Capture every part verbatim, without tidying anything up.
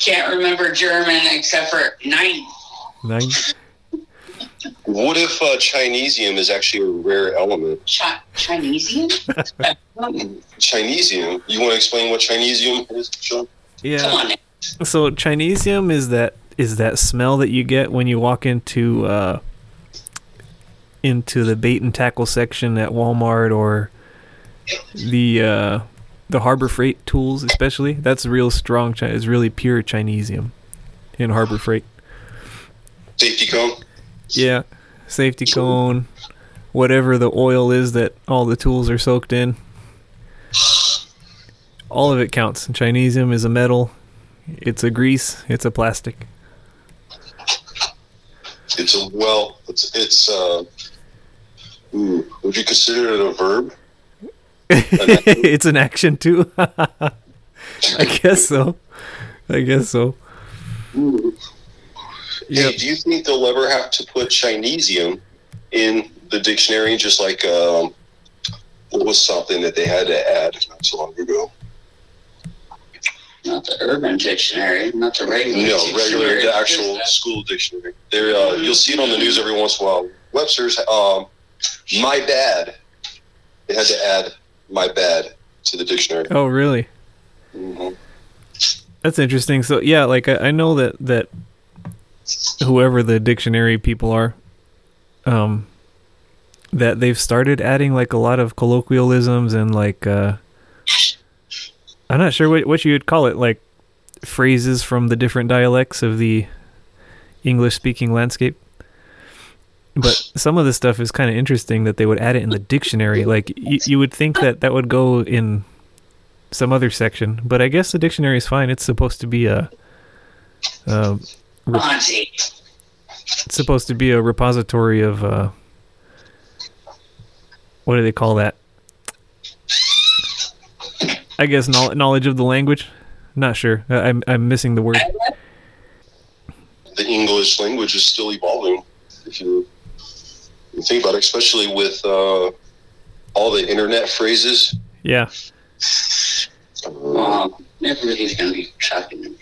can't remember German except for nine. Nine? What if uh, Chinesium is actually a rare element? Chi- Chinesium? Chinesium? You want to explain what Chinesium is, Sean? Yeah. Come on. So Chinesium is that is that smell that you get when you walk into uh, into the bait and tackle section at Walmart or the uh, the Harbor Freight tools, especially. That's real strong. It's really pure Chinesium in Harbor Freight. Safety cone. Yeah, safety cone, whatever the oil is that all the tools are soaked in. All of it counts. Chinesium is a metal. It's a grease. It's a plastic. It's a well. It's it's. Uh, ooh, would you consider it a verb? An it's an action too. I guess so. I guess so. Ooh. Yep. Hey, do you think they'll ever have to put Chinesium in the dictionary, just like um, what was something that they had to add not so long ago? Not the urban dictionary, not the regular No, dictionary. regular, the actual school dictionary. There, uh, you'll see it on the news every once in a while. Webster's, um, my bad. They had to add my bad to the dictionary. Oh, really? Mm-hmm. That's interesting. So, yeah, like I, I know that... that whoever the dictionary people are, um, that they've started adding like a lot of colloquialisms and like, uh, I'm not sure what, what you would call it, like phrases from the different dialects of the English speaking landscape. But some of the stuff is kind of interesting that they would add it in the dictionary. Like you, you would think that that would go in some other section, but I guess the dictionary is fine. It's supposed to be a, um, It's supposed to be a repository of uh, what do they call that? I guess knowledge of the language. Not sure. I'm I'm missing the word. The English language is still evolving. If you, you think about it, especially with uh, all the internet phrases. Yeah. Um, everybody's gonna be talking.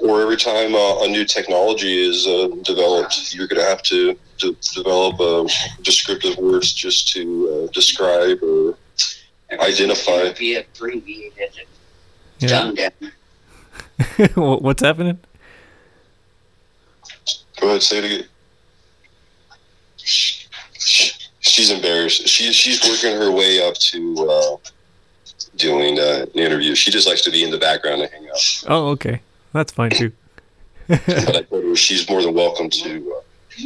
Or every time uh, a new technology is uh, developed, you're going to have to d- develop uh, descriptive words just to uh, describe or identify. Be abbreviated, dumbed down. What's happening? Go ahead, say it again. She's embarrassed. She she's working her way up to uh, doing uh, an interview. She just likes to be in the background and hang out. Oh, okay. That's fine too. But I told her she's more than welcome to. Uh,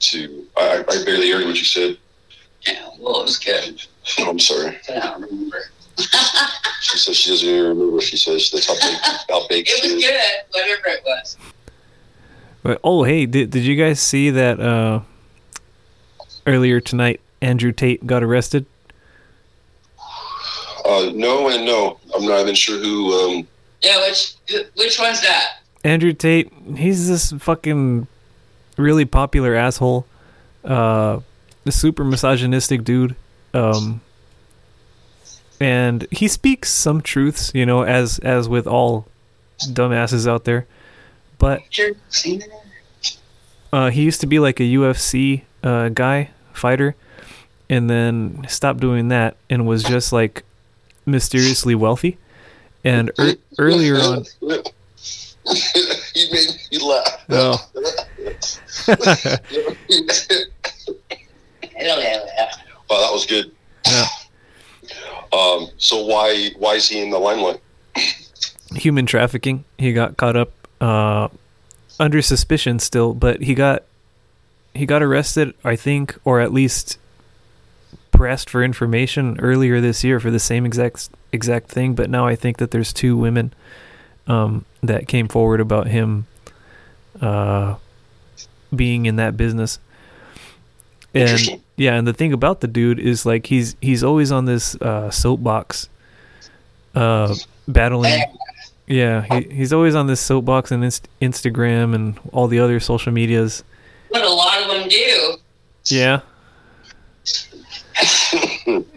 to I, I barely heard what you said. Yeah, well, it was good. I'm sorry. I don't remember. She says she doesn't even remember. She says that's how big, how big she is. It was good, whatever it was. But oh, hey, did did you guys see that uh, earlier tonight? Andrew Tate got arrested. Uh, no, and no, I'm not even sure who. Um, Yeah, which which one's that? Andrew Tate. He's this fucking really popular asshole, uh, a super misogynistic dude, um, and he speaks some truths, you know, as as with all dumbasses out there. But uh, he used to be like a U F C uh, guy fighter, and then stopped doing that and was just like mysteriously wealthy. And er- earlier on, you made me laugh. Oh. Wow, that was good. Yeah. Um. So why why is he in the limelight? Human trafficking. He got caught up uh, under suspicion still, but he got he got arrested, I think, or at least pressed for information earlier this year for the same exact exact thing. But now I think that there's two women um, that came forward about him uh, being in that business. And yeah, and the thing about the dude is like he's he's always on this uh, soapbox uh, battling. Yeah, he, he's always on this soapbox and inst- Instagram and all the other social medias. What a lot of them do. Yeah.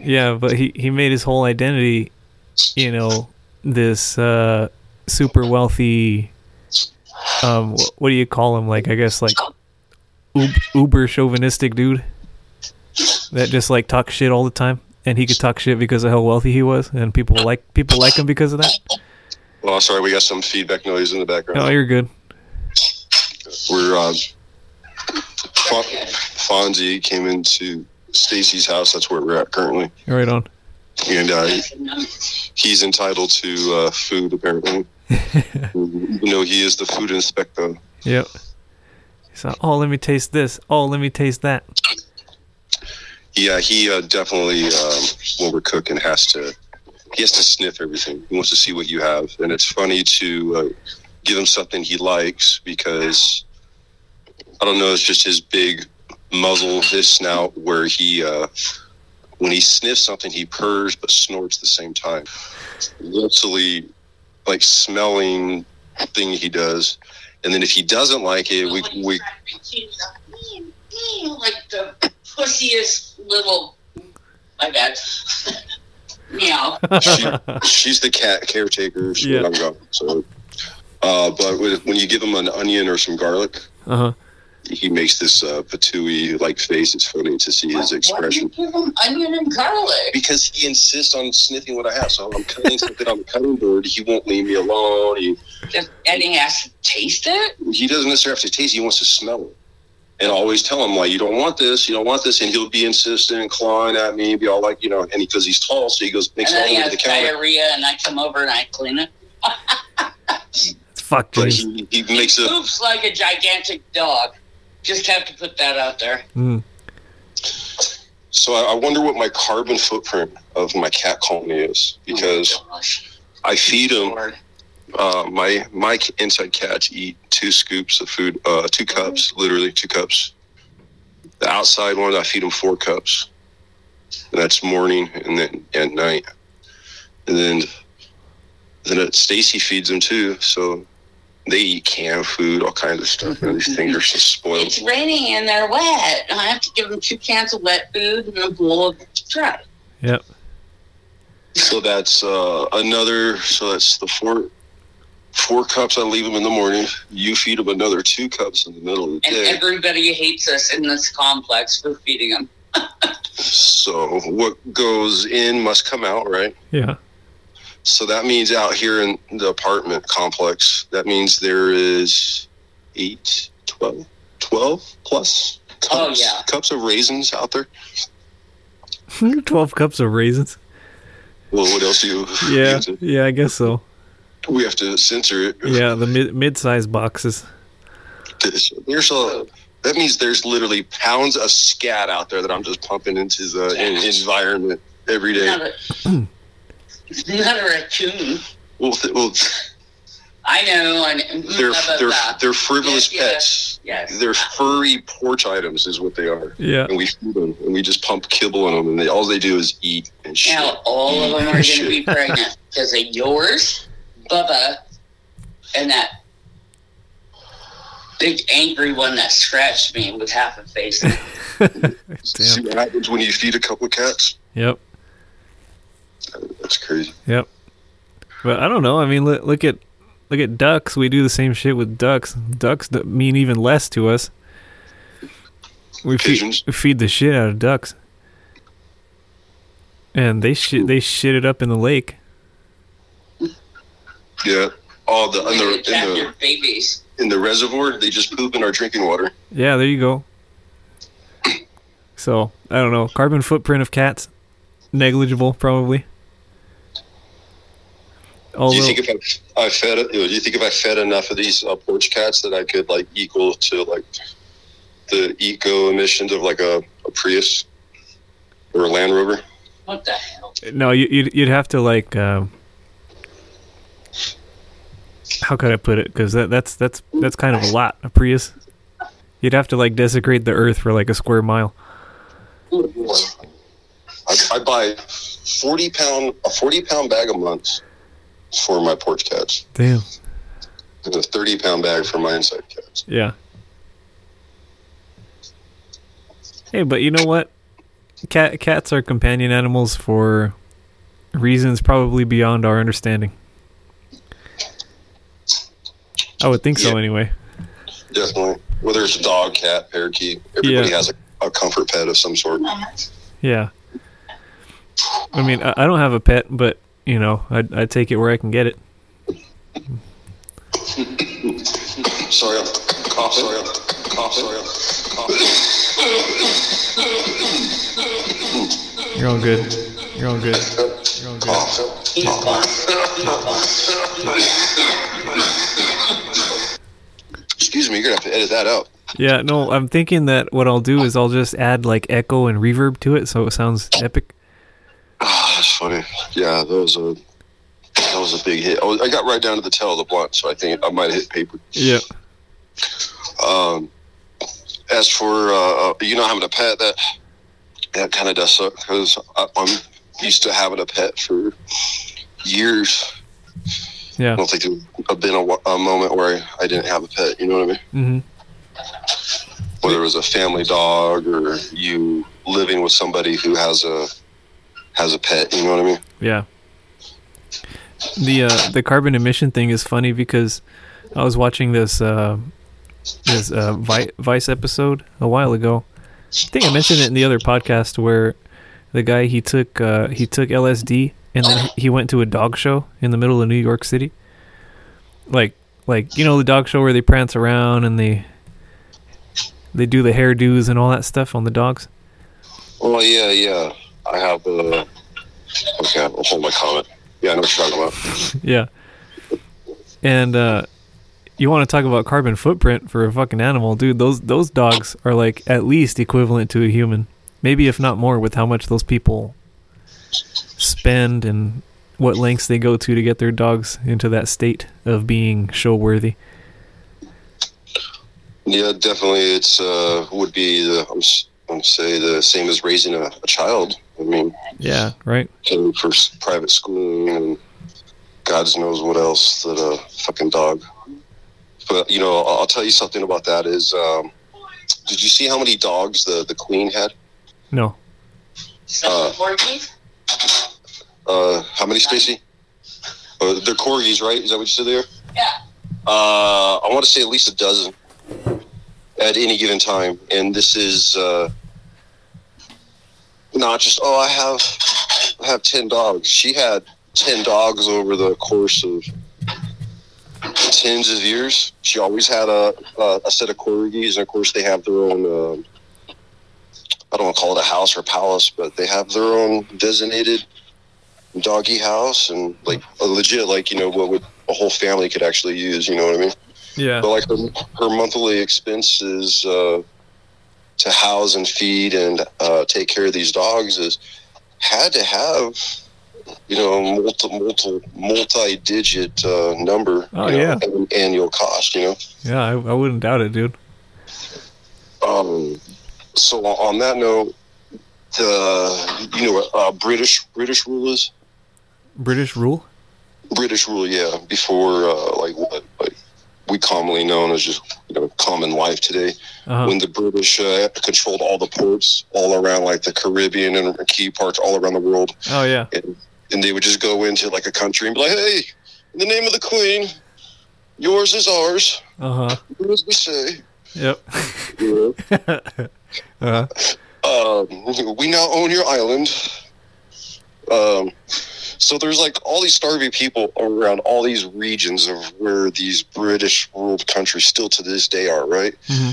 Yeah, but he, he made his whole identity, you know, this uh, super wealthy, um, what do you call him? Like, I guess, like, uber chauvinistic dude that just, like, talks shit all the time. And he could talk shit because of how wealthy he was, and people like people like him because of that. Oh, sorry, we got some feedback noise in the background. Oh, you're good. We're uh, Fonzie came into Stacy's house. That's where we're at currently. Right on. And uh, he's entitled to uh, food, apparently. Even though he is the food inspector. Yep. He's like, oh, let me taste this. Oh, let me taste that. Yeah, he uh, definitely, um, when we're cooking, has to he has to sniff everything. He wants to see what you have. And it's funny to uh, give him something he likes because, I don't know, it's just his big muzzle, his snout, where he, uh, when he sniffs something, he purrs but snorts at the same time. Literally, like, smelling thing he does. And then if he doesn't like it, we... we like the... pussiest little, my bad, meow. She, she's the cat caretaker. She's yeah. Going, so, uh, but with, when you give him an onion or some garlic, uh-huh. he makes this uh, patooey like face. It's funny to see his expression. Why do you give him onion and garlic? Because he insists on sniffing what I have. So I'm cutting something on the cutting board. He won't leave me alone. He, Does, and he has to taste it. He doesn't necessarily have to taste it. He wants to smell it. And always tell him, like, you don't want this, you don't want this. And he'll be insistent, clawing at me, be all like, you know, and because he, he's tall, so he goes, makes and it all over the counter. Diarrhea, and I come over and I clean it. Fuck, James. He, he makes he poops a, like a gigantic dog. Just have to put that out there. Mm. So I, I wonder what my carbon footprint of my cat colony is, because oh I feed him. Uh, my my inside cats eat two scoops of food, uh, two cups, literally two cups. The outside ones, I feed them four cups. And that's morning and then at night. And then then Stacy feeds them too. So they eat canned food, all kinds of stuff. And these things are so spoiled. It's raining and they're wet. I have to give them two cans of wet food and a bowl of dry. Yep. So that's uh, another. So that's the four. Four cups, I leave them in the morning. You feed them another two cups in the middle of the and day. And everybody hates us in this complex for feeding them. So what goes in must come out, right? Yeah. So that means out here in the apartment complex, that means there is eight, twelve, twelve plus cups, oh, yeah. cups of raisins out there. twelve cups of raisins? Well, what else do you... yeah, yeah, I guess so. We have to censor it. Yeah, the mid mid-sized boxes. There's a, that means there's literally pounds of scat out there that I'm just pumping into the yeah. environment every day. Not a, not a raccoon. Well, th- well I know. I know. They're they're they're frivolous yes, pets. Yes, yes. They're furry porch items, is what they are. Yeah, and we feed them, and we just pump kibble on them, and they all they do is eat and shit. Now all of them are going to be pregnant because they're yours. Bubba and that big angry one that scratched me with half a face. See what happens when you feed a couple of cats? Yep. That's crazy. Yep. But I don't know. I mean, look, look at look at ducks. We do the same shit with ducks. Ducks that mean even less to us. We feed, we feed the shit out of ducks, and they shit they shit it up in the lake. Yeah, all the, in the, in the babies in the reservoir, they just poop in our drinking water. Yeah, there you go. So I don't know, carbon footprint of cats, negligible probably. Although, do you think if I, I fed, do you think if I fed enough of these uh, porch cats that I could like equal to like the eco emissions of like a, a Prius or a Land Rover? What the hell? No, you, you'd you'd have to like. Um, How could I put it? Because that, that's that's that's kind of a lot, a Prius. You'd have to like desecrate the earth for like a square mile. I, I buy forty pound a forty pound bag a month for my porch cats. Damn. And a thirty pound bag for my inside cats. Yeah. Hey, but you know what? Cat cats are companion animals for reasons probably beyond our understanding. I would think yeah. so anyway. Definitely. Whether it's a dog, cat, parakeet, everybody yeah. has a, a comfort pet of some sort. Yeah. I mean, I, I don't have a pet, but, you know, I I take it where I can get it. Sorry, I'm coughing. Sorry, I'm coughing. Sorry, I'm coughing. You're all good. You're all good. You're all good. Excuse me, you're going to have to edit that out. Yeah, no, I'm thinking that what I'll do is I'll just add, like, echo and reverb to it so it sounds epic. Ah, oh, that's funny. Yeah, those are... That was a big hit. I, was, I got right down to the tail of the blunt, so I think I might have hit paper. Yeah. Um, as for uh, you not having a pet, that that kind of does suck because I'm used to having a pet for years. Yeah. I don't think there's been a, a moment where I, I didn't have a pet. You know what I mean? Mm-hmm. Whether it was a family dog or you living with somebody who has a has a pet. You know what I mean? Yeah. The uh, the carbon emission thing is funny because I was watching this uh, this uh, Vi- Vice episode a while ago. I think I mentioned it in the other podcast where the guy he took uh, he took L S D and then he went to a dog show in the middle of New York City. Like like you know the dog show where they prance around and they they do the hairdos and all that stuff on the dogs. Oh yeah yeah I have uh, okay I'll hold my comment. Yeah, I know what you're talking about. Yeah. And uh, you want to talk about carbon footprint for a fucking animal, dude. Those those dogs are like at least equivalent to a human. Maybe if not more with how much those people spend and what lengths they go to to get their dogs into that state of being show worthy. Yeah, definitely. It's uh, would be the, I'm, I'm say the same as raising a, a child. I mean, yeah, right. So for private schooling and God knows what else that a fucking dog. But you know, I'll tell you something about that is, um, did you see how many dogs the, the queen had? No. Uh, corgis? Uh, how many, Stacy? Oh, they're corgis, right? Is that what you said there? Yeah. Uh, I want to say at least a dozen at any given time, and this is. Uh, Not just oh, I have I have ten dogs. She had ten dogs over the course of tens of years. She always had a a, a set of corgis, and of course they have their own. Um, I don't want to call it a house or palace, but they have their own designated doggy house and like a legit like you know what would a whole family could actually use. You know what I mean? Yeah. But like her, her monthly expense is. Uh, to house and feed and uh, take care of these dogs is had to have, you know, multi, multi, multi-digit uh, number. Oh, you know, yeah. Annual cost, you know? Yeah, I, I wouldn't doubt it, dude. Um, so on that note, the, you know what uh, British, British rule is? British rule? British rule, yeah. Before, uh, like, what, like, we commonly known as just you know common life today. Uh-huh. When the British uh, controlled all the ports all around like the Caribbean and key parts all around the world. Oh yeah, and, and they would just go into like a country and be like, "Hey, in the name of the Queen, yours is ours." Uh huh. What does we say? Yep. You know? Uh-huh. Um, we now own your island. Um. So there's like all these starving people around all these regions of where these British ruled countries still to this day are, right? Mm-hmm.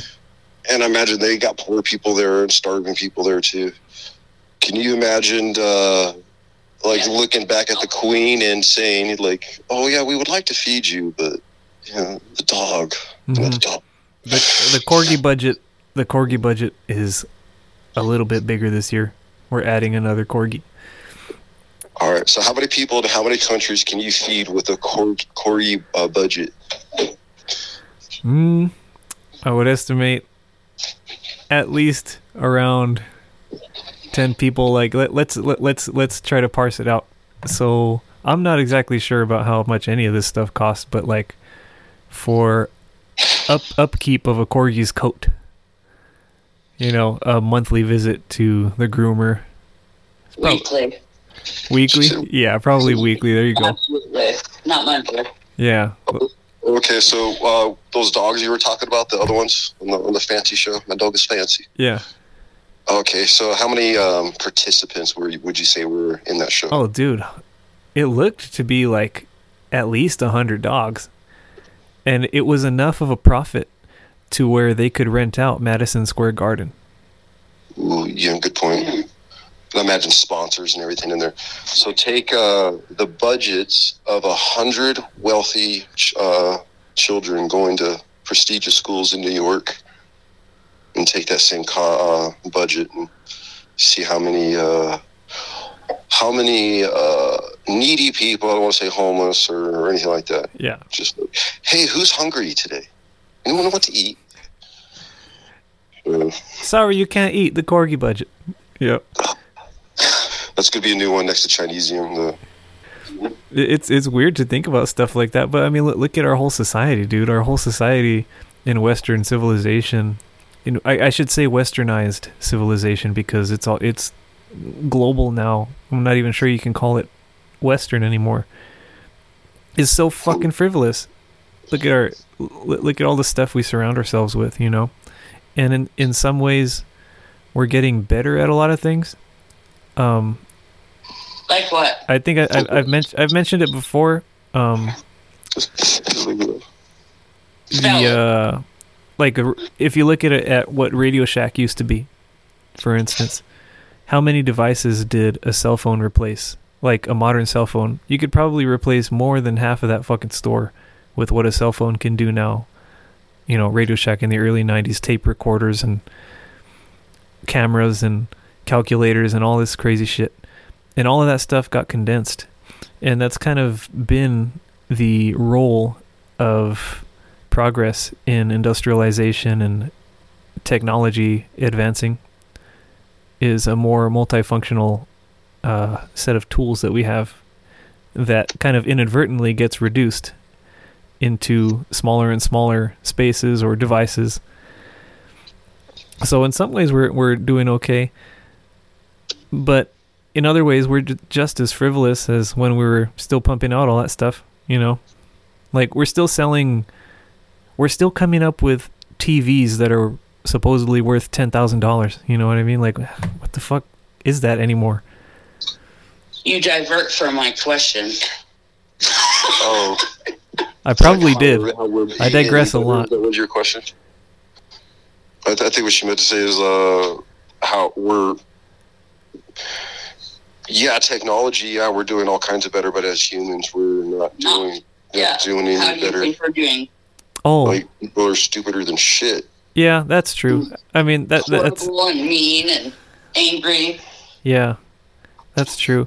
And I imagine they got poor people there and starving people there too. Can you imagine uh, like looking back at the Queen and saying like, oh yeah, we would like to feed you, but you know, the dog. Mm-hmm. The, dog. The, the corgi budget, the corgi budget is a little bit bigger this year. We're adding another corgi. All right. So, how many people and how many countries can you feed with a cor- corgi uh, budget? Mm, I would estimate at least around ten people. Like, let, let's let, let's let's try to parse it out. So, I'm not exactly sure about how much any of this stuff costs, but like for up upkeep of a corgi's coat, you know, a monthly visit to the groomer. Weekly. Weekly? Yeah, probably weekly. There you go. Absolutely. Not monthly. Yeah. Okay, so uh, those dogs you were talking about, the other ones on the, on the fancy show, my dog is Fancy. Yeah. Okay, so how many um, participants were you, would you say were in that show? Oh, dude, it looked to be like at least one hundred dogs. And it was enough of a profit to where they could rent out Madison Square Garden. Ooh, yeah, good point. I imagine sponsors and everything in there. So take uh, the budgets of one hundred wealthy ch- uh, children going to prestigious schools in New York and take that same co- uh, budget and see how many uh, how many uh, needy people, I don't want to say homeless or, or anything like that. Yeah. Just, hey, who's hungry today? Anyone want to eat? Uh, Sorry, you can't eat the corgi budget. Yep. That's going to be a new one next to Chinesium. The... It's it's weird to think about stuff like that, but I mean, look, look at our whole society, dude. Our whole society in Western civilization, in, I, I should say Westernized civilization, because it's all it's global now. I'm not even sure you can call it Western anymore. It's so fucking frivolous. Look at our look at all the stuff we surround ourselves with, you know, and in in some ways, we're getting better at a lot of things. Um, like what? I think I, I, I've mentioned I've mentioned it before. Um, the uh, like a, if you look at it at what Radio Shack used to be, for instance, how many devices did a cell phone replace? Like a modern cell phone, you could probably replace more than half of that fucking store with what a cell phone can do now. You know, Radio Shack in the early nineties, tape recorders and cameras and calculators and all this crazy shit, and all of that stuff got condensed, and that's kind of been the role of progress in industrialization and technology advancing, is a more multifunctional uh, set of tools that we have that kind of inadvertently gets reduced into smaller and smaller spaces or devices. So in some ways we're we're doing okay. But in other ways, we're just as frivolous as when we were still pumping out all that stuff, you know? Like, we're still selling... We're still coming up with T Vs that are supposedly worth ten thousand dollars, you know what I mean? Like, what the fuck is that anymore? You divert from my question. Oh. I probably like did. I digress a lot. What was your question? I, th- I think what she meant to say is uh, how we're... Yeah, technology. Yeah, we're doing all kinds of better, but as humans, we're not doing not yeah. doing any How do you better. Think we're doing? Oh, like, people are stupider than shit. Yeah, that's true. I mean, that, that's horrible and mean and angry. Yeah, that's true.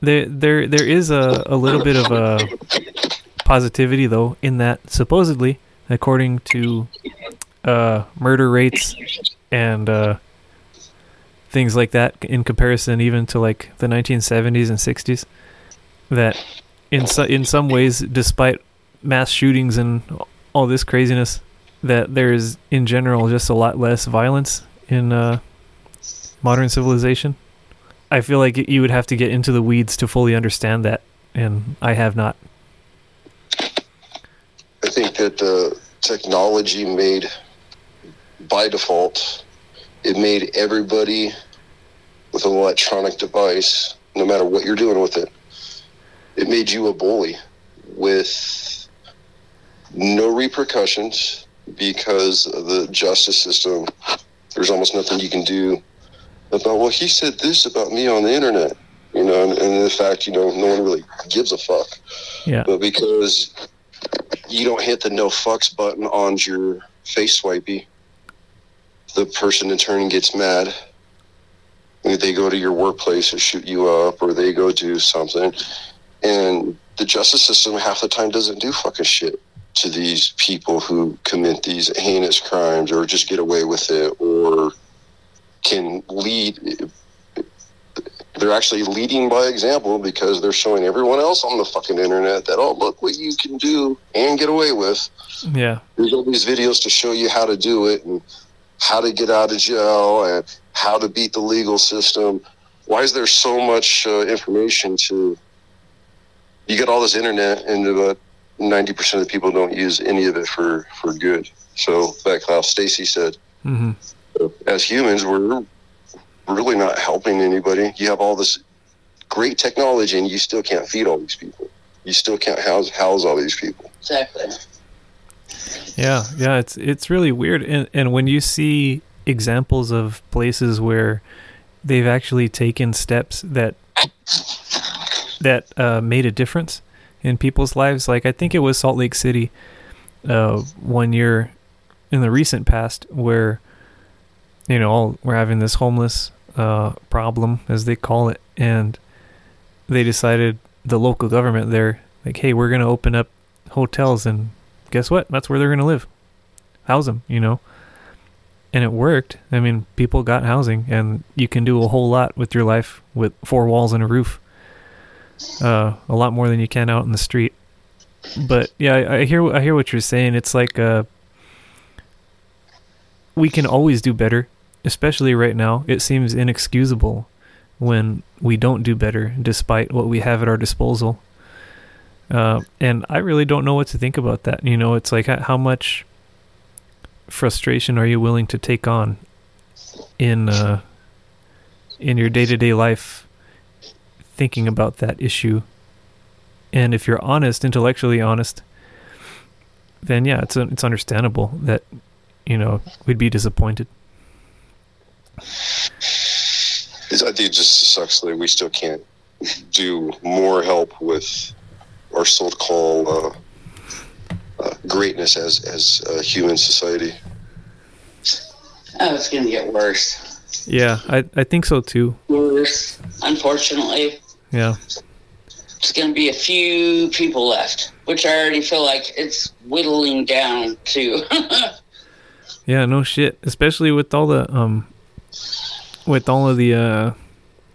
There, there, there is a, a little bit of a positivity though, in that supposedly, according to uh, murder rates and. Uh, things like that, in comparison even to like the nineteen seventies and sixties, that in so, in some ways, despite mass shootings and all this craziness, that there is in general just a lot less violence in uh, modern civilization. I feel like you would have to get into the weeds to fully understand that, and I have not. I think that uh, technology made by default, it made everybody with an electronic device, no matter what you're doing with it, it made you a bully with no repercussions, because of the justice system, there's almost nothing you can do about, well, he said this about me on the internet, you know, and, and in fact, you know, no one really gives a fuck. Yeah. But because you don't hit the no fucks button on your face swipey, the person in turn gets mad. They go to your workplace or shoot you up, or they go do something. And the justice system half the time doesn't do fucking shit to these people who commit these heinous crimes, or just get away with it, or can lead. They're actually leading by example, because they're showing everyone else on the fucking internet that, oh, look what you can do and get away with. Yeah. There's all these videos to show you how to do it, and how to get out of jail, and how to beat the legal system. Why is there so much uh, information to... You get all this internet, and uh, ninety percent of the people don't use any of it for, for good. So back to how Stacy said, mm-hmm. as humans, we're really not helping anybody. You have all this great technology and you still can't feed all these people. You still can't house, house all these people. Exactly. Yeah. Yeah. It's, it's really weird. And, and when you see examples of places where they've actually taken steps that, that, uh, made a difference in people's lives. Like, I think it was Salt Lake City, uh, one year in the recent past where, you know, all, we're having this homeless, uh, problem as they call it. And they decided, the local government there, like, hey, we're going to open up hotels, and guess what? That's where they're going to live. House them, you know? And it worked. I mean, people got housing, and you can do a whole lot with your life with four walls and a roof. Uh, a lot more than you can out in the street. But yeah, I, I hear, I hear what you're saying. It's like, uh, we can always do better, especially right now. It seems inexcusable when we don't do better despite what we have at our disposal. Uh, and I really don't know what to think about that. You know, it's like, how much frustration are you willing to take on in, uh, in your day-to-day life thinking about that issue? And if you're honest, intellectually honest, then yeah, it's, it's understandable that, you know, we'd be disappointed. I think it just sucks that we still can't do more help with our so-called uh, uh, greatness as as a human society. Oh, it's going to get worse. Yeah, I, I think so too. Worse, unfortunately. Yeah. It's going to be a few people left, which I already feel like it's whittling down to. Yeah, no shit. Especially with all the... um. with all of the uh,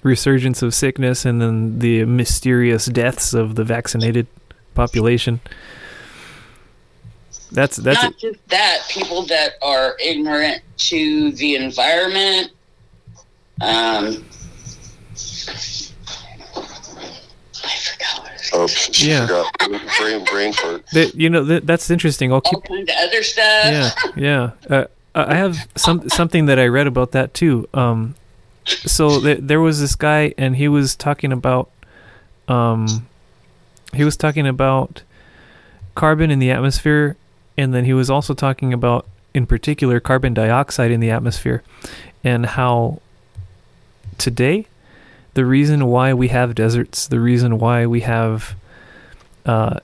resurgence of sickness and then the mysterious deaths of the vaccinated population. That's that's not just that, people that are ignorant to the environment. Um, I forgot. Oh, she yeah. forgot. brain, brain fart. They, you know, th- that's interesting. I'll keep all kinds of other stuff. Yeah, yeah. Uh, I have some something that I read about that too. Um, so th- there was this guy, and he was talking about, um, he was talking about carbon in the atmosphere, and then he was also talking about, in particular, carbon dioxide in the atmosphere, and how today the reason why we have deserts, the reason why we have, uh,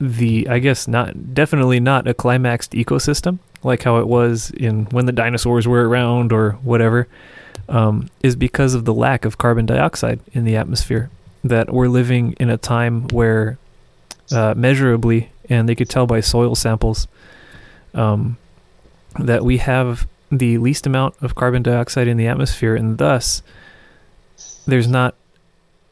the I guess not definitely not a climaxed ecosystem, like how it was in when the dinosaurs were around or whatever, um, is because of the lack of carbon dioxide in the atmosphere. That we're living in a time where, uh, measurably, and they could tell by soil samples, um, that we have the least amount of carbon dioxide in the atmosphere, and thus there's not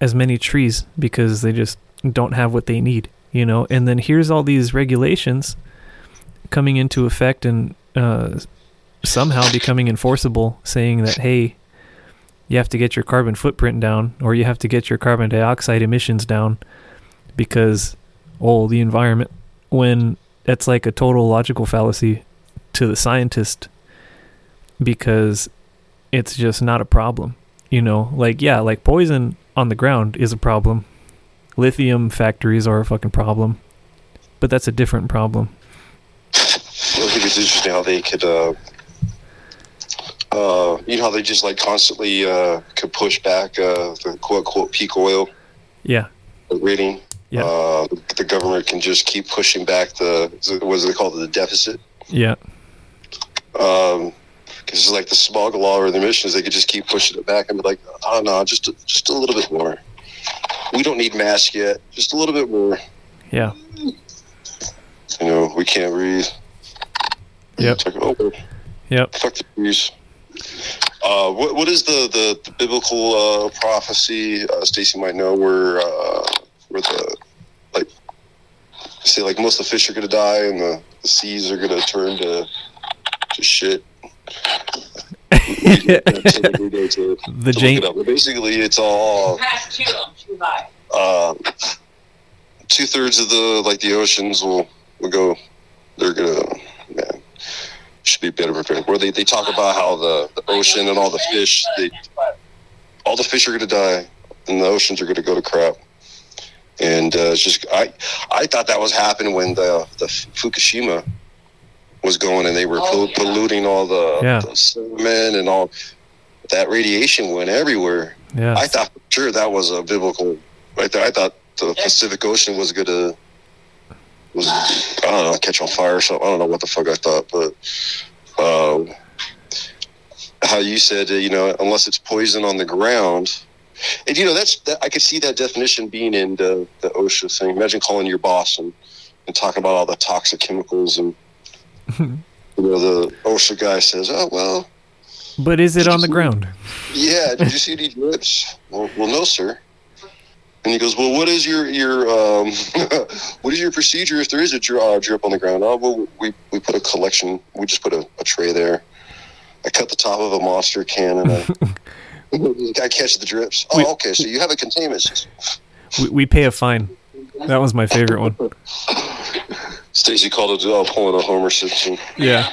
as many trees because they just don't have what they need, you know? And then here's all these regulations coming into effect and uh, somehow becoming enforceable, saying that, hey, you have to get your carbon footprint down, or you have to get your carbon dioxide emissions down because, oh, the environment, when that's like a total logical fallacy to the scientist, because it's just not a problem, you know? Like, yeah, like poison on the ground is a problem. Lithium factories are a fucking problem, but that's a different problem. I think it's interesting how they could, uh, uh, you know, how they just like constantly uh, could push back uh, the quote unquote peak oil. Yeah. Rating. Yeah. Uh, the government can just keep pushing back the, what is it called? The deficit. Yeah. Um, because it's like the smog law or the emissions, they could just keep pushing it back and be like, oh no, just a, just a little bit more. We don't need masks yet. Just a little bit more. Yeah. You know, we can't breathe. Yep. Yep. Fuck the trees. Uh, what what is the the, the biblical uh, prophecy? Uh, Stacy might know where uh, where the like say like most of the fish are gonna die and the, the seas are gonna turn to to shit. to, the to James. It basically, it's all. Uh, two thirds of the like the oceans will will go. They're gonna yeah, should be better prepared. Where they, they talk about how the, the ocean and all the fish, they all the fish are gonna die, and the oceans are gonna go to crap. And uh, it's just I I thought that was happening when the the Fukushima was going, and they were oh, pol- yeah. polluting all the, yeah. the sediment and all that radiation went everywhere. Yeah. I thought for sure that was a biblical right there. I thought the Pacific Ocean was gonna was I don't know catch on fire or something. I don't know what the fuck I thought, but um, how you said you know unless it's poison on the ground. And you know that's that, I could see that definition being in the, the OSHA thing. Imagine calling your boss and, and talking about all the toxic chemicals, and you know the OSHA guy says, "Oh well." But is it on the see, ground? Yeah. Did you see these rips? Well, well, no, sir. And he goes, "Well, what is your your um, what is your procedure if there is a drip on the ground?" Oh, well, we we put a collection. We just put a, a tray there. I cut the top of a monster can and I. I catch the drips. Oh, we, okay. So you have a containment system. We, we pay a fine. That was my favorite one. Stacy called it uh, pulling a Homer Simpson. Yeah,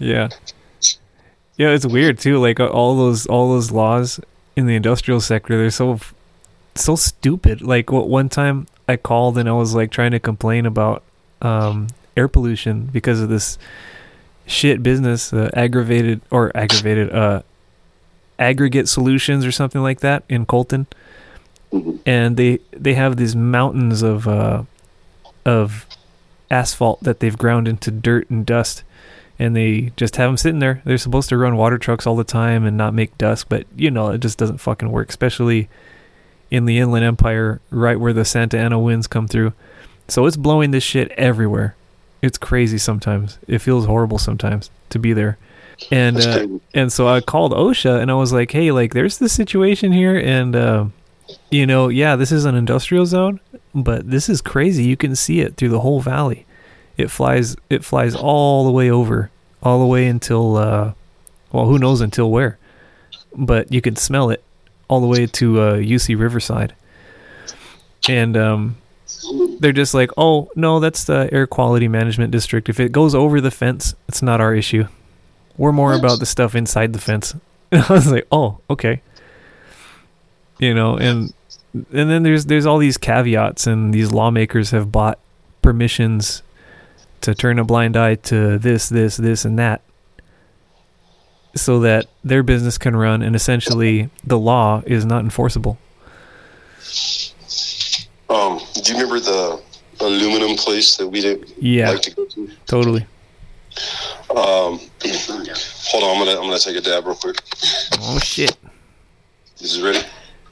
yeah, yeah. It's weird too. Like all those all those laws in the industrial sector, they're so so stupid. Like what one time I called and I was like trying to complain about um, air pollution because of this shit business, uh, aggravated or aggravated. Uh, Aggregate Solutions or something like that in Colton, and they they have these mountains of uh of asphalt that they've ground into dirt and dust, and they just have them sitting there. They're supposed to run water trucks all the time and not make dust, but you know it just doesn't fucking work, especially in the Inland Empire, right where the Santa Ana winds come through. So it's blowing this shit everywhere. It's crazy sometimes. It feels horrible sometimes to be there. And uh, and so I called OSHA and I was like, hey, like there's this situation here, and uh, you know, yeah, this is an industrial zone, but this is crazy. You can see it through the whole valley. It flies, it flies all the way over, all the way until uh, well, who knows until where, but you can smell it all the way to uh, U C Riverside. And um, they're just like, oh no, that's the Air Quality Management District. If it goes over the fence, it's not our issue. We're more about the stuff inside the fence. And I was like, oh, okay. You know, and and then there's there's all these caveats, and these lawmakers have bought permissions to turn a blind eye to this, this, this, and that, so that their business can run, and essentially the law is not enforceable. Um, do you remember the aluminum place that we didn't yeah, like to go to? Totally. Um, hold on, I'm gonna I'm gonna take a dab real quick. Oh shit! Is this ready?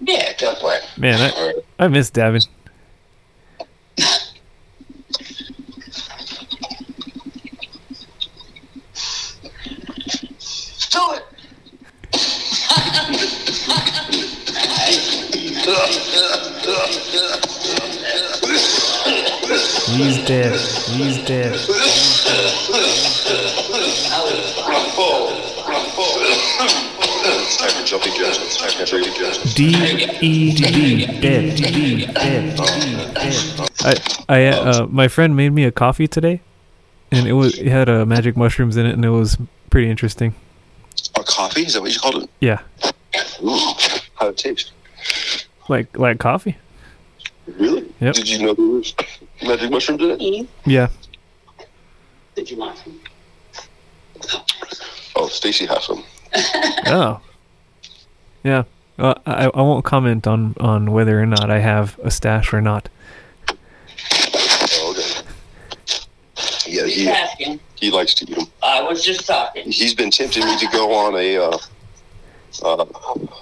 Yeah, go for it. Man, I, right. I miss dabbing. Do it. He's dead. He's dead. He's dead. D E D dead D dead. I I uh, my friend made me a coffee today, and it was it had uh, magic mushrooms in it, and it was pretty interesting. A coffee? Is that what you called it? Yeah. Ooh, how it tastes? Like like coffee. Really? Yep. Did you know there was magic mushrooms in it? Yeah. Did you want some? Oh, Stacy has some. Oh. Yeah. Uh, I, I won't comment on, on whether or not I have a stash or not. Oh, okay. Yeah, he, asking. He likes to eat them. I was just talking. He's been tempting me to go on a uh, uh,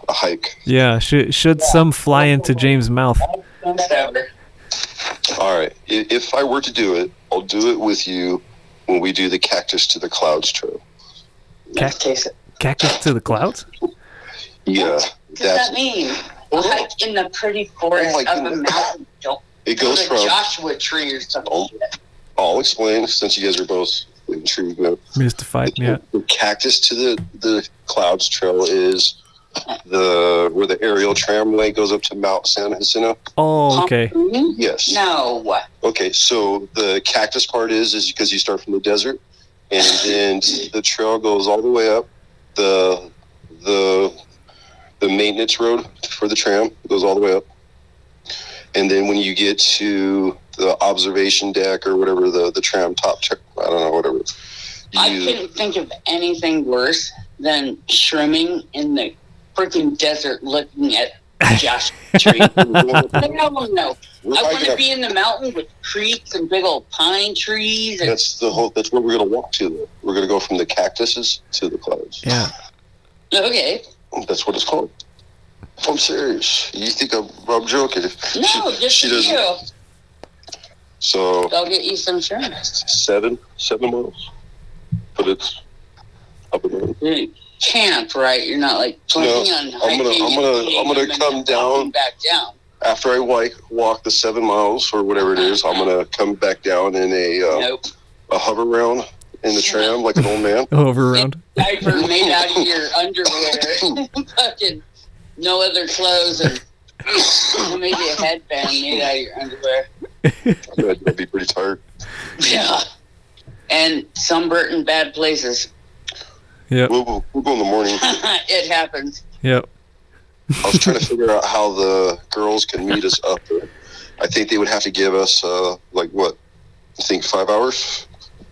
a hike. Yeah, should, should yeah. some fly into James' mouth. All right. If I were to do it, I'll do it with you when we do the Cactus to the Clouds trail. Cactus, Cactus to the Clouds? Yeah. What does that mean? A hike in the pretty forest oh of a mountain. Don't it goes from Joshua Tree or something. I'll, I'll explain since you guys are both intrigued. Mystified, yeah. The Cactus to the, the Clouds trail is the where the aerial tramway goes up to Mount San Jacinto. Oh, okay. Yes. No. Okay, so the cactus part is is because you start from the desert, and then the trail goes all the way up. The the the maintenance road for the tram goes all the way up, and then when you get to the observation deck or whatever the the tram top, tra- I don't know whatever. I couldn't think of anything worse than shrimming in the freaking desert looking at Joshua Tree. No, no, no. I want to be in the mountain with creeks and big old pine trees. And that's the whole. That's where we're going to walk to. Though. We're going to go from the cactuses to the clouds. Yeah. Okay. That's what it's called. I'm serious. You think I'm, I'm joking? No, she, just she you. So I'll get you some shrimps. Seven, seven miles. But it's up and down. Camp, right? You're not like planning no, on hiking. I'm gonna, I'm gonna, I'm gonna come down, back down after I like walk the seven miles or whatever it is. I'm gonna come back down in a um, nope. a hover round in the tram like an old man. Hover round. Diaper made out of your underwear, fucking no other clothes, and maybe a headband made out of your underwear. I'd, I'd be pretty tired. Yeah. And sunburnt in bad places. Yeah, we'll, we'll, we'll go in the morning. It happens. Yep. I was trying to figure out how the girls can meet us up. I think they would have to give us, uh, like, what? I think five hours?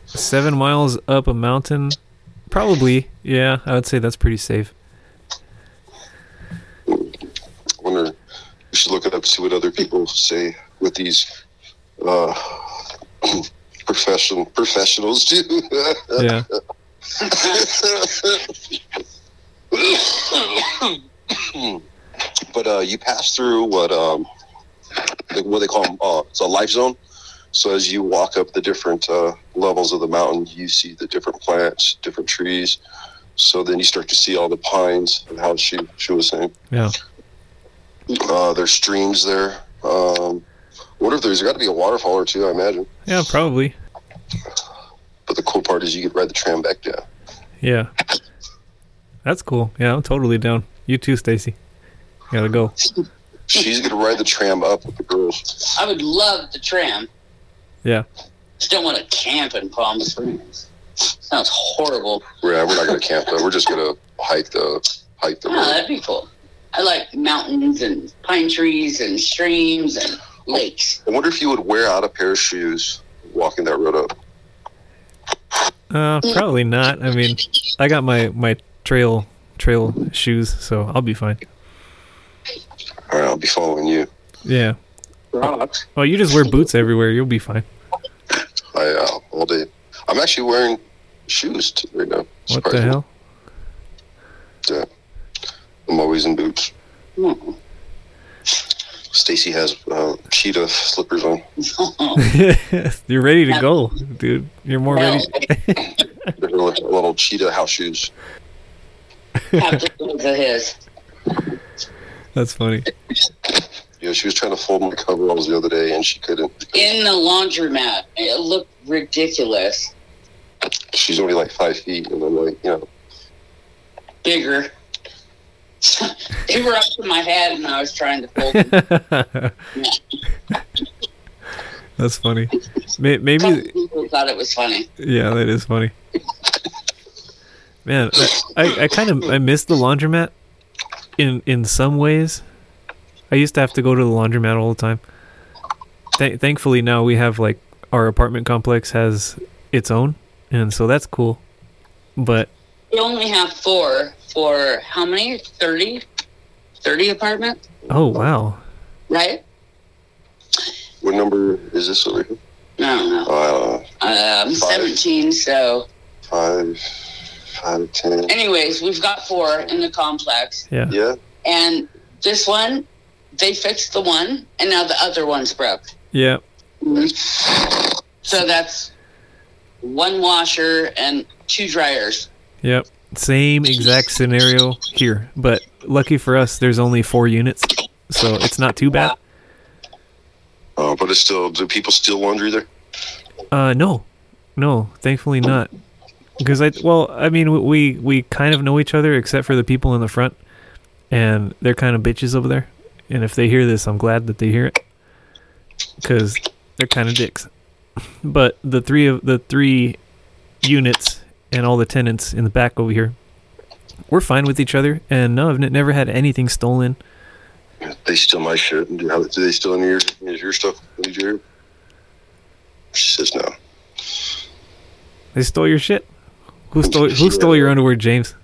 Seven miles up a mountain? Probably. Yeah, I would say that's pretty safe. I wonder, we should look it up, see what other people say with these... Uh, Professional professionals do. Yeah. But uh, you pass through what um, what they call them, uh, it's a life zone. So as you walk up the different uh, levels of the mountain, you see the different plants, different trees. So then you start to see all the pines and how she she was saying. Yeah. Uh, there's streams there. Um, What if there's got to be a waterfall or two, I imagine. Yeah, probably. But the cool part is you could ride the tram back down. Yeah. That's cool. Yeah, I'm totally down. You too, Stacy. Gotta go. She's going to ride the tram up with the girls. I would love the tram. Yeah. Just don't want to camp in Palm Springs. Sounds horrible. Yeah, we're not going to camp, though. We're just going to hike the hike the. Oh, road. That'd be cool. I like mountains and pine trees and streams and... Lakes. I wonder if you would wear out a pair of shoes walking that road up. Uh, probably not. I mean, I got my, my trail trail shoes, so I'll be fine. All right, I'll be following you. Yeah. Rocks. Oh, you just wear boots everywhere. You'll be fine. I uh, all day. I'm actually wearing shoes right now. What the hell? Yeah. I'm always in boots. Mm-hmm. Stacy has uh, cheetah slippers on. You're ready to go, dude. You're more no. ready. They're like little cheetah house shoes. That's funny. Yeah, she was trying to fold my coveralls the other day, and she couldn't. Because... In the laundromat. It looked ridiculous. She's only like five feet, and I'm like, you know. Bigger. They were up to my head, and I was trying to fold them. That's funny. Maybe some people thought it was funny. Yeah, that is funny. Man, I, I kind of I miss the laundromat in in some ways. I used to have to go to the laundromat all the time. Th- thankfully, now we have like our apartment complex has its own, and so that's cool. But we only have four. For how many? thirty? thirty apartments? Oh, wow. Right? What number is this over here? I don't know. Uh, uh, I'm five, seventeen, so... Five, five, ten. Anyways, we've got four in the complex. Yeah. Yeah. And this one, they fixed the one, and now the other one's broke. Yeah. Mm-hmm. So that's one washer and two dryers. Yep. Same exact scenario here, but lucky for us, there's only four units, so it's not too bad. Oh, uh, but it's still, do people steal laundry there? Uh, no. No, thankfully not. Because I, well, I mean, we, we kind of know each other, except for the people in the front, and they're kind of bitches over there. And if they hear this, I'm glad that they hear it, because they're kind of dicks. But the three of the three units and all the tenants in the back over here, we're fine with each other, and no, I've n- never had anything stolen. They steal my shit. Do, how, do they steal any of your, your stuff? Did you hear? She says no. They stole your shit? Who stole Who stole your underwear, James?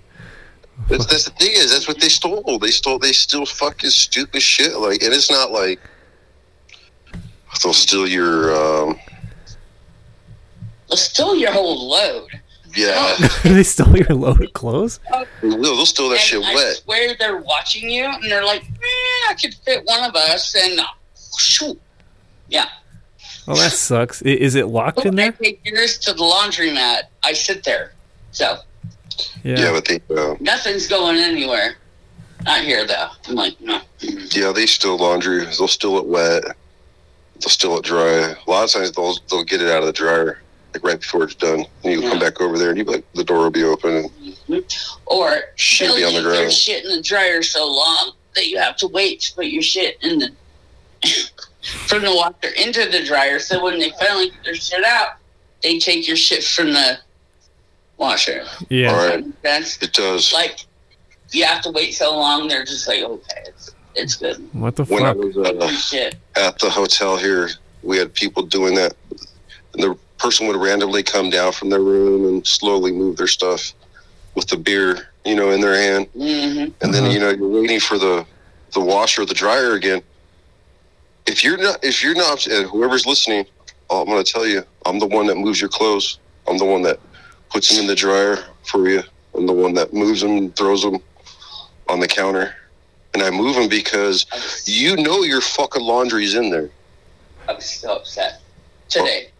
That's, that's the thing is, that's what they stole. They stole. They steal fucking stupid shit. Like, and it's not like they'll steal your. Um, they'll steal your whole load. Yeah. They stole your load of clothes? No, they'll steal that and shit I wet. I swear they're watching you, and they're like, eh, I could fit one of us, and shoot. Yeah. Well, that sucks. Is it locked oh, in there? I take yours to the laundromat. I sit there. So. Yeah, yeah but they... Uh, nothing's going anywhere. Not here, though. I'm like, no. Yeah, they steal laundry. They'll steal it wet. They'll steal it dry. A lot of times, they'll, they'll get it out of the dryer. Like right before it's done, and you yeah. come back over there, and you like the door will be open, and or shit be on the ground. Your shit in the dryer so long that you have to wait to put your shit in the from the washer into the dryer. So when they finally get their shit out, they take your shit from the washer. Yeah, all right. It does. Like you have to wait so long, they're just like, okay, it's, it's good. What the when fuck? When I was uh, at the hotel here, we had people doing that. And the person would randomly come down from their room and slowly move their stuff with the beer, you know, in their hand. Mm-hmm. And then, you know, you're waiting for the, the washer or the dryer again. If you're not, if you're not, and whoever's listening, I'm going to tell you, I'm the one that moves your clothes. I'm the one that puts them in the dryer for you. I'm the one that moves them, throws them on the counter. And I move them because you know your fucking laundry's in there. I'm so upset today. Oh.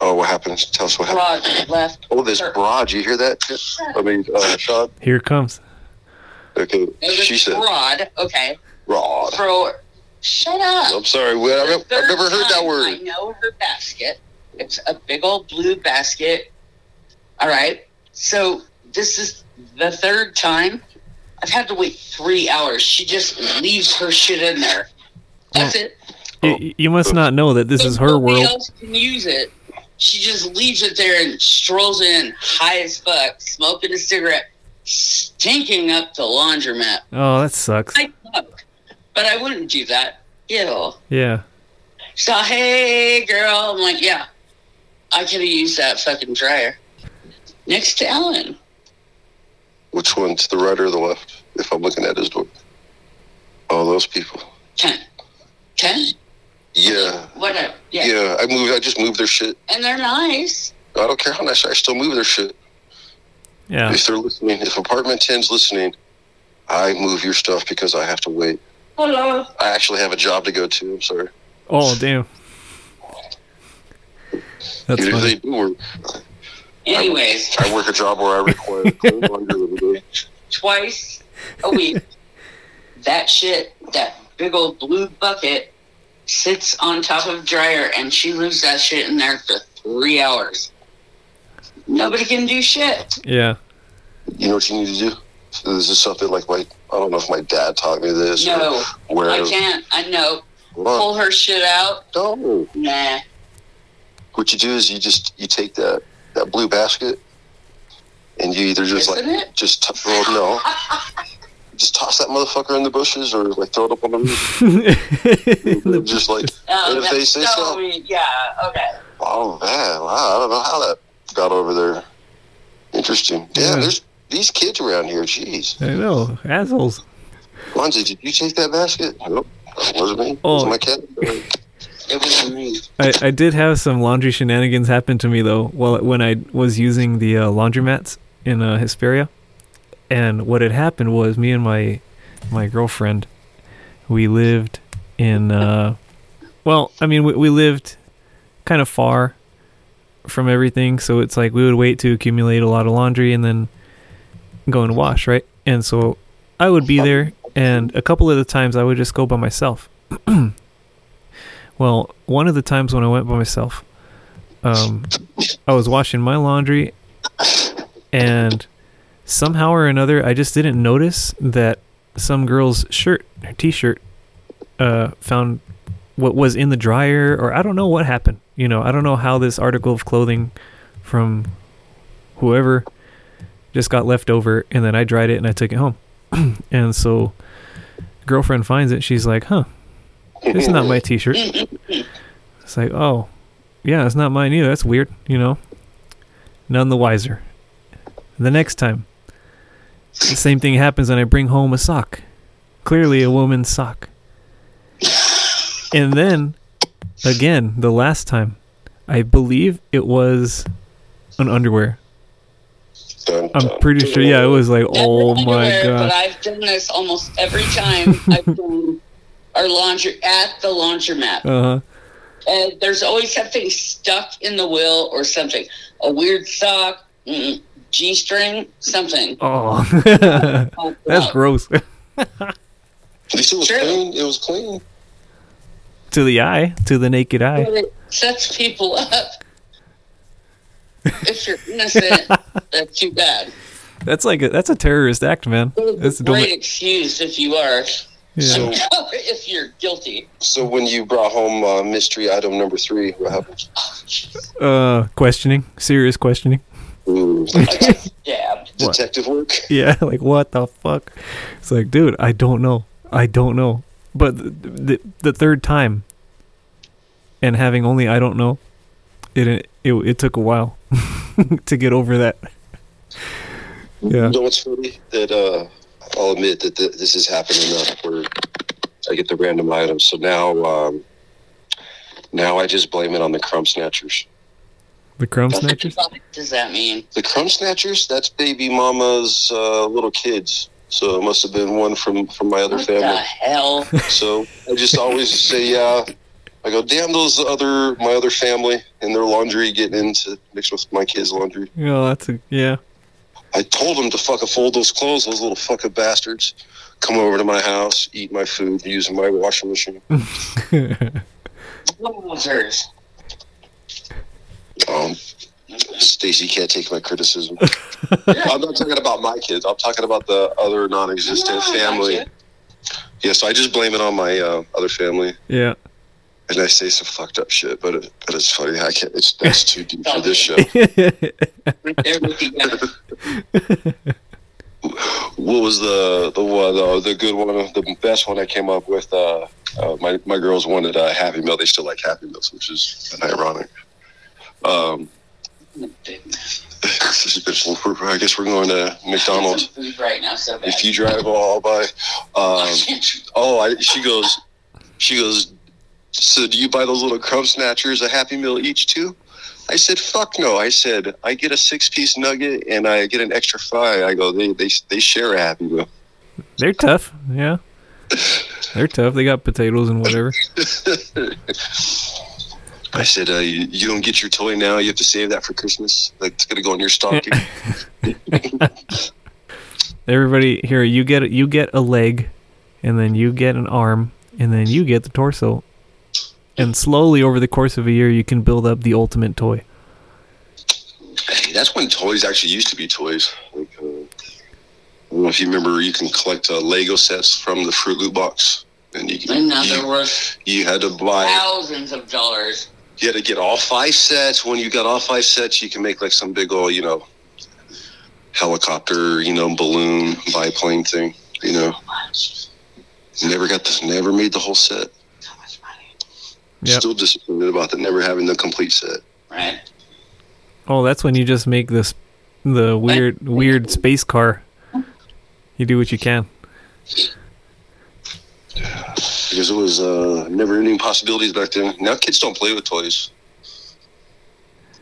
Oh, what happened? Tell us what happened. Broad left. Oh, this broad. You hear that? I mean, uh, Sean. Here it comes. Okay. No, she said. Broad. Okay. Broad. Bro, shut up. I'm sorry. Well, I've, I've never heard that word. I know her basket. It's a big old blue basket. All right. So this is the third time. I've had to wait three hours. She just leaves her shit in there. That's oh. it. You, you must not know that this so is her world. Nobody else can use it. She just leaves it there and strolls in high as fuck, smoking a cigarette, stinking up the laundromat. Oh, that sucks. I smoke, but I wouldn't do that. Ew. Yeah. So, hey, girl. I'm like, yeah, I could have used that fucking dryer. Next to Ellen. Which one's the right or the left, if I'm looking at his door? All those people. Ten. Ten? Yeah. Whatever. Yeah. yeah, I moved. I just moved their shit. And they're nice. I don't care how nice. I still move their shit. Yeah. If they're listening, if apartment ten's listening, I move your stuff because I have to wait. Hello. I actually have a job to go to. I'm sorry. Oh damn. That's Either funny. They do work. Anyways, I work, I work a job where I require clean laundry every day. Twice a week. That shit. That big old blue bucket. Sits on top of the dryer, and she leaves that shit in there for three hours. Nobody can do shit. Yeah. You know what you need to do? So this is something like my, I don't know if my dad taught me this. No, or where I can't. I know. What? Pull her shit out. No. Nah. What you do is you just, you take that, that blue basket, and you either just Isn't like, it? just, t- well, no. Just toss that motherfucker in the bushes or, like, throw it up on the roof. Just, like, oh, if they say so. so. Yeah, okay. Oh, man, wow, I don't know how that got over there. Interesting. Yeah, yeah. There's these kids around here, jeez. I know, assholes. Fonzie, did you take that basket? Nope, that wasn't me. Oh. It was my cat. It wasn't me. I, I did have some laundry shenanigans happen to me, though, while, when I was using the uh, laundromats in uh, Hesperia. And what had happened was me and my my girlfriend, we lived in, uh, well, I mean, we, we lived kind of far from everything. So it's like we would wait to accumulate a lot of laundry and then go and wash, right? And so I would be there, and a couple of the times I would just go by myself. Well, one of the times when I went by myself, um, I was washing my laundry, and somehow or another, I just didn't notice that some girl's shirt, her t-shirt, uh, found what was in the dryer, or I don't know what happened. You know, I don't know how this article of clothing from whoever just got left over, and then I dried it and I took it home. And so girlfriend finds it. She's like, huh, this is not my t-shirt. It's like, oh, yeah, it's not mine either. That's weird, you know. None the wiser. The next time, the same thing happens, and I bring home a sock. Clearly a woman's sock. And then, again, the last time, I believe it was an underwear. Dun, dun, I'm pretty dun, sure, yeah, it was like, oh my God. But I've done this almost every time I've done our laundry at the laundromat. Uh-huh. And there's always something stuck in the wheel or something. A weird sock, mm, G-string, something. Oh, that's gross. At least it was True. clean. It was clean. To the eye, to the naked eye. But it sets people up. If you're innocent, that's too bad. That's like a, that's a terrorist act, man. It's a great excuse if you are. Yeah. So, if you're guilty. So when you brought home uh, mystery item number three, what happened? Uh, questioning, serious questioning. Ooh, yeah, detective work. Yeah, like what the fuck? It's like, dude, I don't know, I don't know. But the the, the third time, and having only I don't know, it it it, it took a while to get over that. Yeah. You know what's funny? That uh. I'll admit that th- this has happened enough where I get the random items. So now, um, now I just blame it on the crumb snatchers. The crumb snatchers? What does that mean? The crumb snatchers? That's baby mama's uh, little kids. So it must have been one from, from my other what family. What the hell? So I just always say, yeah. Uh, I go, damn those other my other family and their laundry getting into mixed with my kids' laundry. Oh, that's a, yeah. I told them to fucking fold those clothes, those little fucking bastards. Come over to my house, eat my food, using my washing machine. Losers. Um, Stacy can't take my criticism. I'm not talking about my kids. I'm talking about the other non-existent no, family. Yeah, so I just blame it on my uh, other family. Yeah. And I say some fucked up shit, but it, but it's funny. I can't. It's that's too deep for this show. What was the the one uh, the good one, the best one I came up with? Uh, uh, my my girls wanted a uh, Happy Meal. They still like Happy Meals, which is ironic. Um, I guess we're going to McDonald's right now. So bad. If you drive, I'll buy. Um, oh, I, she goes. She goes. So do you buy those little crumb snatchers a Happy Meal each too? I said, fuck no. I said, I get a six-piece nugget and I get an extra fry. I go, they they they share a Happy Meal. They're tough, yeah. They're tough. They got potatoes and whatever. I said, uh, you, you don't get your toy now. You have to save that for Christmas. That's going to go in your stocking. Everybody here, you get you get a leg, and then you get an arm, and then you get the torso. And slowly, over the course of a year, you can build up the ultimate toy. Hey, that's when toys actually used to be toys. Like, uh, I don't know if you remember, you can collect uh, Lego sets from the Fruit Loop box. And you can, you, worth you had to buy thousands of dollars. You had to get all five sets. When you got all five sets, you can make like some big old, you know, helicopter, you know, balloon, biplane thing. You know, never got the, never made the whole set. Yep. Still disappointed about the never having the complete set. Right. Oh, that's when you just make this the weird weird space car. You do what you can. Yeah, because it was uh, never ending possibilities back then. Now kids don't play with toys.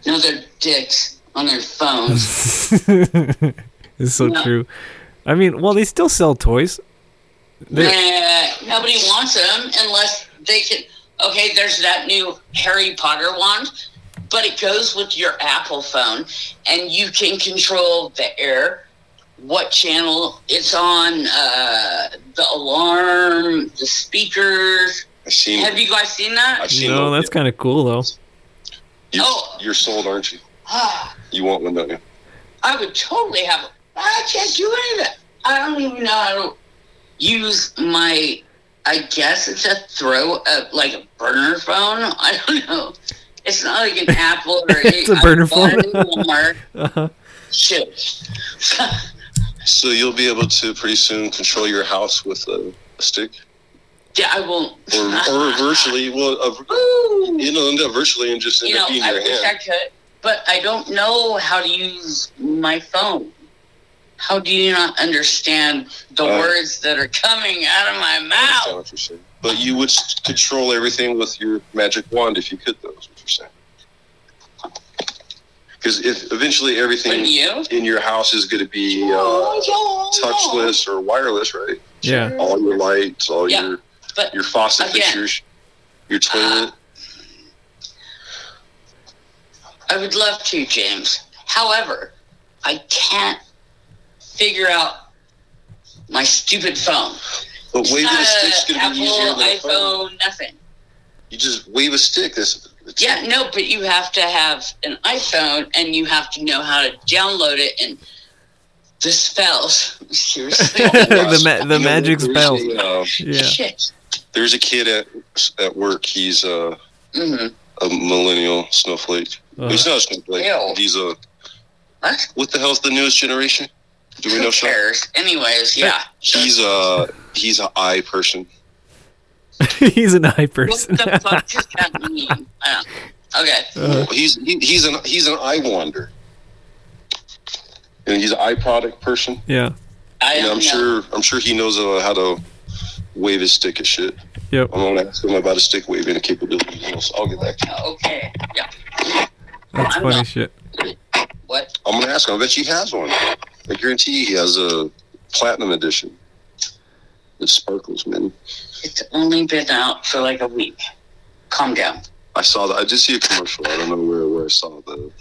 Now they're dicks on their phones. It's so no. true. I mean, well, they still sell toys. They're... Nah, nobody wants them unless they can. Okay, there's that new Harry Potter wand, but it goes with your Apple phone, and you can control the air, what channel it's on, uh, the alarm, the speakers. I've seen Have you guys seen that? I've seen no, those. That's kind of cool, though. You're, oh. you're sold, aren't you? You want one, don't you? I would totally have one. I can't do any of that. I don't even know how to use my, I guess it's a throw up, like a burner phone. I don't know. It's not like an Apple or it's a burner phone. Walmart. Uh-huh. Shoot. So you'll be able to pretty soon control your house with a, a stick? Yeah, I won't. Or, or virtually, well, uh, you know, end up virtually and just end you up know, being I your hand. I wish I could, but I don't know how to use my phone. How do you not understand the uh, words that are coming out of my mouth? I understand what you're saying. But you would control everything with your magic wand if you could, though, is what you're saying. Because if eventually everything you? in your house is going to be uh, touchless or wireless, right? Yeah. All your lights, all yeah. your but your faucet again, fixtures, your toilet. Uh, I would love to, James. However, I can't figure out my stupid phone. But it's waving a stick's going to be easier than a phone. iPhone, nothing. You just wave a stick. That's, that's yeah, it. No, but you have to have an iPhone, and you have to know how to download it and the spells. Seriously, oh the ma- the you magic know, spells. A, uh, yeah. Shit. There's a kid at at work. He's uh, mm-hmm. a millennial snowflake. Uh, he's not a snowflake. Ew. He's a what? What the hell's the newest generation? Do we Who know? Cares? Something? Anyways, yeah. He's a he's an eye person. He's an eye person. What the fuck does that mean? I don't. Okay. Uh, he's he, he's an he's an eye wander. And he's an eye product person. Yeah. I am. I'm know. sure I'm sure he knows uh, how to wave his stick at shit. Yep. I'm gonna ask him about a stick waving capability. I'll get back to you. Okay. Yeah. That's I'm funny not, shit. What? I'm gonna ask him. I bet he has one. I guarantee he has a platinum edition. It sparkles, man. It's only been out for like a week. Calm down. I saw that. I did see a commercial. I don't know where, where I saw that.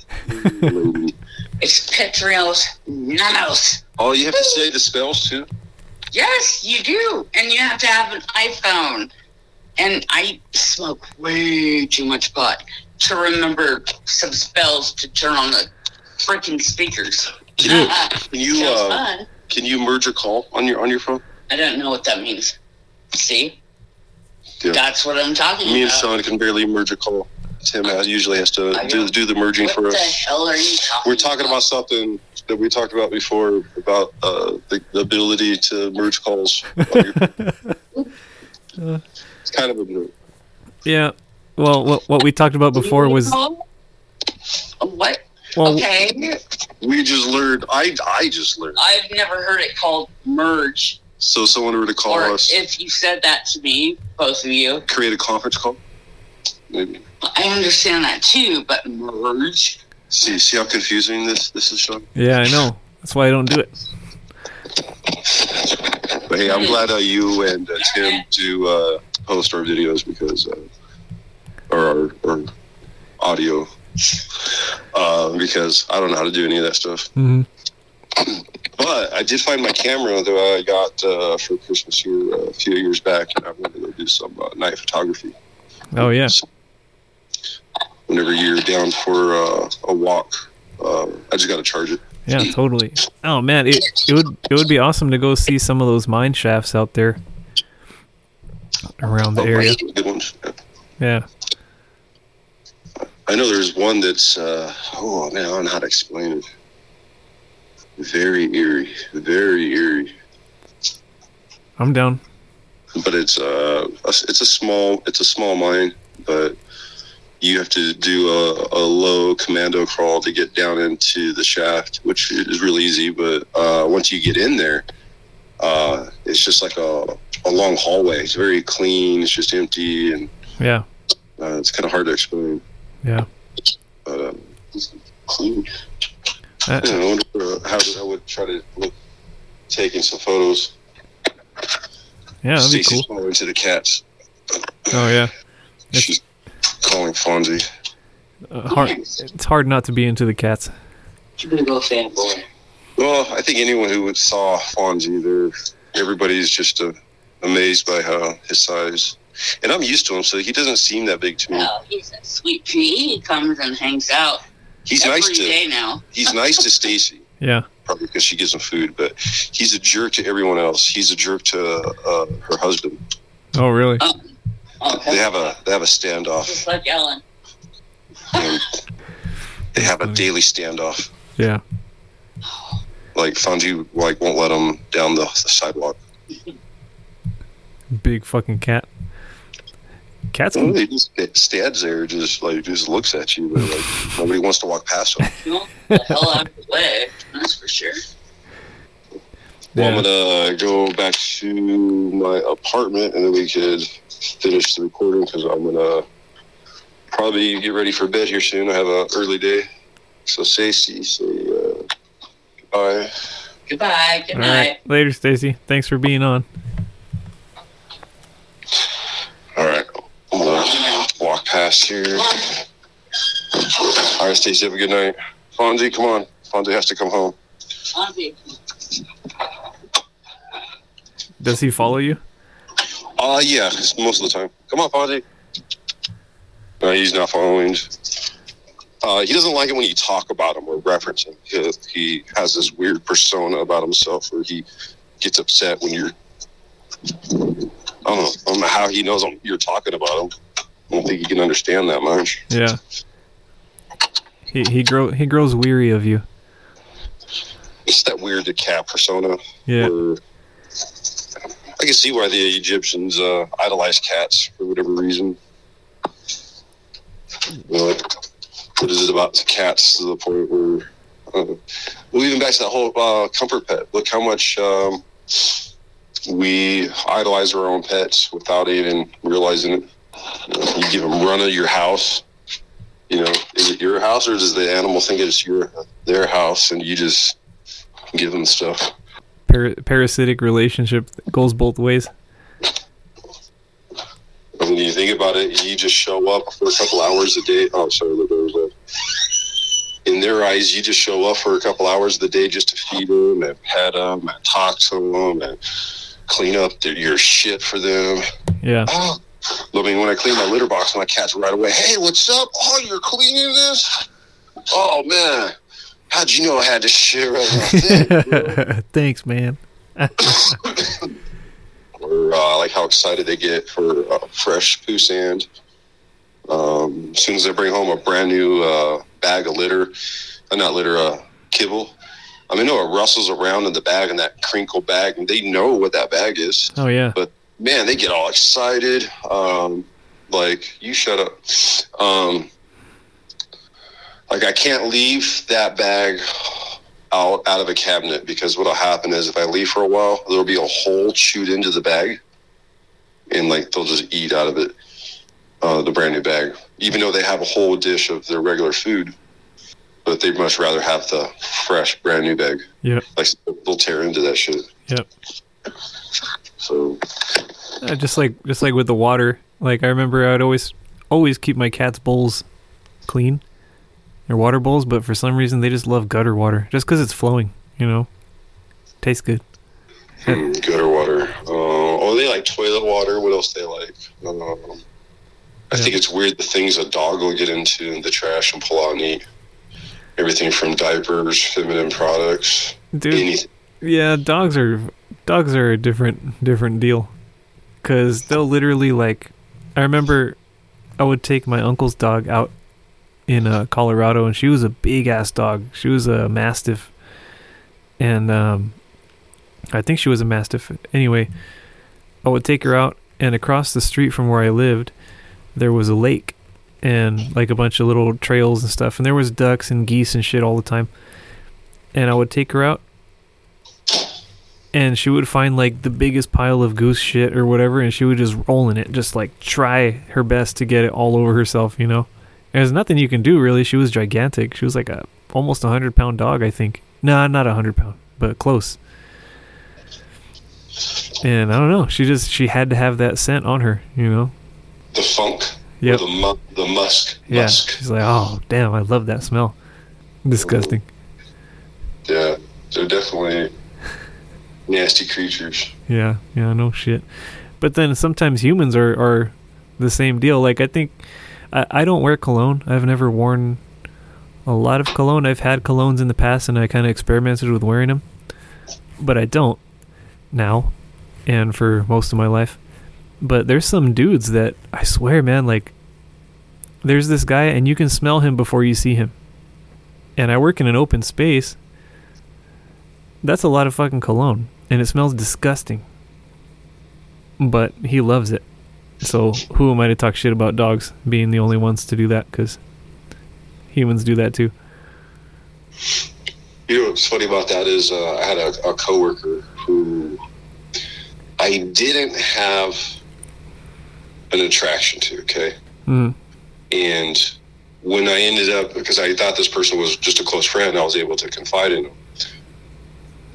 It's petrels, nanos. Oh, you have to say the spells too? Yes, you do. And you have to have an iPhone. And I smoke way too much pot to remember some spells to turn on the freaking speakers. Can you, you uh, can you merge a call on your on your phone? I don't know what that means. See? Yeah. That's what I'm talking Me about. Me and Son can barely merge a call. Tim uh, usually has to do, do the merging for us. What the hell are you talking We're talking about? about something that we talked about before, about uh, the, the ability to merge calls. Your... It's kind of a move. Yeah. Well, what, what we talked about before was... What? Well, okay. We just learned. I, I just learned. I've never heard it called merge. So if someone were to call or us. If you said that to me, both of you. Create a conference call? Maybe. I understand that too, but merge. See see how confusing this, this is, Sean? Yeah, I know. That's why I don't do it. But hey, I'm glad uh, you and uh, Tim do uh, post our videos because, uh, or our or audio, uh, because I don't know how to do any of that stuff. Mm-hmm. But I did find my camera that I got uh, for Christmas here uh, a few years back, and I wanted to go do some uh, night photography. Oh, yeah. So whenever you're down for uh, a walk, uh, I just got to charge it. Yeah, totally. Oh, man, it, it would it would be awesome to go see some of those mine shafts out there around the oh, area. Good ones. Yeah. I know there's one that's, uh, oh, man, I don't know how to explain it. Very eerie, very eerie. I'm down. But it's uh, it's a small, it's a small mine, but you have to do a, a low commando crawl to get down into the shaft, which is really easy. But uh, once you get in there, uh, it's just like a a long hallway. It's very clean. It's just empty, and yeah, uh, it's kind of hard to explain. Yeah, but um, it's clean. Uh, yeah, I wonder how I would try to look, taking some photos. Yeah, that'd be Stacy's cool. Stacy's calling to the cats. Oh, yeah. It's, she's calling Fonzie. Uh, hard, it's hard not to be into the cats. You're going to go fanboy. Well, I think anyone who saw Fonzie, everybody's just uh, amazed by how his size. And I'm used to him, so he doesn't seem that big to me. Oh, he's a sweet pea. He comes and hangs out. He's Every nice to. Day now. He's nice to Stacy. Yeah. probably because she gives him food, but he's a jerk to everyone else. He's a jerk to uh, her husband. Oh, really? Oh. Oh, they have a they have a standoff. Just like Ellen. They have a daily standoff. Yeah. Like Fonzie, like won't let him down the, the sidewalk. Big fucking cat. Cats. Can... They just it stands there, just like just looks at you, but like nobody wants to walk past them. Well, the hell out of the way. That's for sure. Well, yeah. I'm gonna go back to my apartment, and then we could finish the recording because I'm gonna probably get ready for bed here soon. I have an early day, so Stacy, say uh, goodbye. Goodbye. Good night. All right. Later, Stacy. Thanks for being on. All right, I'm gonna walk past here. All right, Stacy, have a good night. Fonzie, come on. Fonzie has to come home. Fonzie. Does he follow you? Uh, yeah, most of the time. Come on, Fonzie. No, he's not following. Uh, he doesn't like it when you talk about him or reference him. He, he has this weird persona about himself where he gets upset when you're... I don't know, I don't know how he knows I'm, you're talking about him. I don't think he can understand that much. Yeah. He he, grow, he grows weary of you. It's that weird cat persona. Yeah. Where, I can see why the Egyptians uh, idolized cats for whatever reason. Uh, what is it about cats to the point where... Uh, well, even back to that whole uh, comfort pet. Look how much um, we idolize our own pets without even realizing it. You know, you give them run of your house. You know, is it your house or does the animal think it's your their house and you just give them stuff? Parasitic relationship that goes both ways. When you think about it, you just show up for a couple hours a day. Oh, sorry, there was a. In their eyes, you just show up for a couple hours a day just to feed them and pet them and talk to them and clean up their, your shit for them. Yeah. Oh, I mean, when I clean my litter box, my cat's right away. Hey, what's up? Oh, you're cleaning this? Oh man. How'd you know I had to share that? Thanks, man. Or uh, like how excited they get for uh, fresh poo sand. Um, as soon as they bring home a brand new uh, bag of litter, uh, not litter, uh, kibble. I mean, no, it rustles around in the bag in that crinkled bag, and they know what that bag is. Oh yeah. But man, they get all excited. Um, like you shut up. Um, Like, I can't leave that bag out out of a cabinet because what will happen is if I leave for a while, there will be a hole chewed into the bag, and, like, they'll just eat out of it, uh, the brand-new bag, even though they have a whole dish of their regular food, but they'd much rather have the fresh, brand-new bag. Yeah. Like, they'll tear into that shit. Yep. So. Uh, just, like, just like with the water, like, I remember I'd always always keep my cat's bowls clean. They're water bowls, but for some reason they just love gutter water. Just because it's flowing, you know. Tastes good. Hmm, gutter water. Uh, oh, they like toilet water. What else they like? Um, I yeah. think it's weird the things a dog will get into in the trash and pull out and eat. Everything from diapers, feminine products, Dude, anything. Yeah, dogs are dogs are a different different deal. Because they'll literally like... I remember I would take my uncle's dog out in uh, Colorado, and she was a big ass dog. She was a mastiff, and um, I think she was a mastiff. Anyway, I would take her out, and across the street from where I lived, there was a lake, and like a bunch of little trails and stuff, and there was ducks and geese and shit all the time. And I would take her out, and she would find like the biggest pile of goose shit or whatever, and she would just roll in it, just like try her best to get it all over herself, you know. There's nothing you can do, really. She was gigantic. She was like a almost a hundred pound dog, I think. Nah, not a hundred pound, but close. And I don't know. She just she had to have that scent on her, you know. The funk. Yeah. The mu- the musk. Yeah. Musk. She's like, oh damn, I love that smell. Disgusting. Yeah, they're definitely nasty creatures. Yeah, yeah, no shit. But then sometimes humans are are the same deal. Like I think. I don't wear cologne. I've never worn a lot of cologne. I've had colognes in the past, and I kind of experimented with wearing them, but I don't now and for most of my life. But there's some dudes that, I swear, man, like, there's this guy, and you can smell him before you see him. And I work in an open space. That's a lot of fucking cologne, and it smells disgusting. But he loves it. So who am I to talk shit about dogs being the only ones to do that? Because humans do that too. You know what's funny about that is uh, I had a, a coworker who I didn't have an attraction to, okay? Mm. And when I ended up, because I thought this person was just a close friend, I was able to confide in him.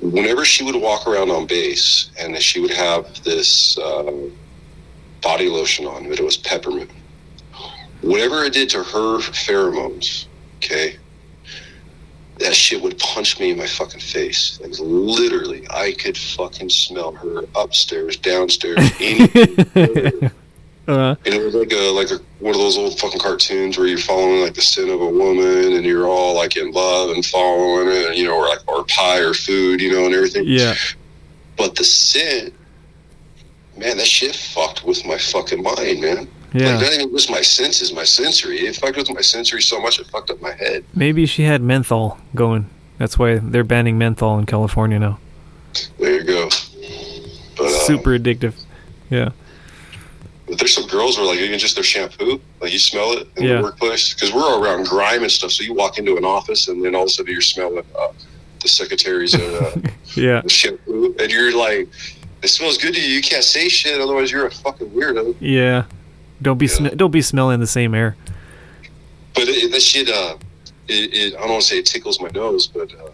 Whenever she would walk around on base, and she would have this uh, body lotion on, but it was peppermint. Whatever it did to her pheromones, okay, that shit would punch me in my fucking face. Like, literally, I could fucking smell her upstairs, downstairs, anything. Uh-huh. And it was like a, like a, one of those old fucking cartoons where you're following like the scent of a woman, and you're all like in love and following it, and, you know, or like or pie or food, you know, and everything. Yeah. But the scent, man, that shit fucked with my fucking mind, man. Yeah. Like, not even just my senses, my sensory. It fucked with my sensory so much it fucked up my head. Maybe she had menthol going. That's why they're banning menthol in California now. There you go. But, super um, addictive. Yeah. But there's some girls where, like, even just their shampoo, like, you smell it in yeah. the workplace. Because we're all around grime and stuff, so you walk into an office, and then all of a sudden you're smelling uh, the secretaries and uh, yeah. the shampoo. And you're like, it smells good to you. You can't say shit, otherwise you're a fucking weirdo. Yeah. Don't be yeah. sm- don't be smelling the same air. But it, it, that shit, uh, it, it, I don't want to say it tickles my nose, but uh,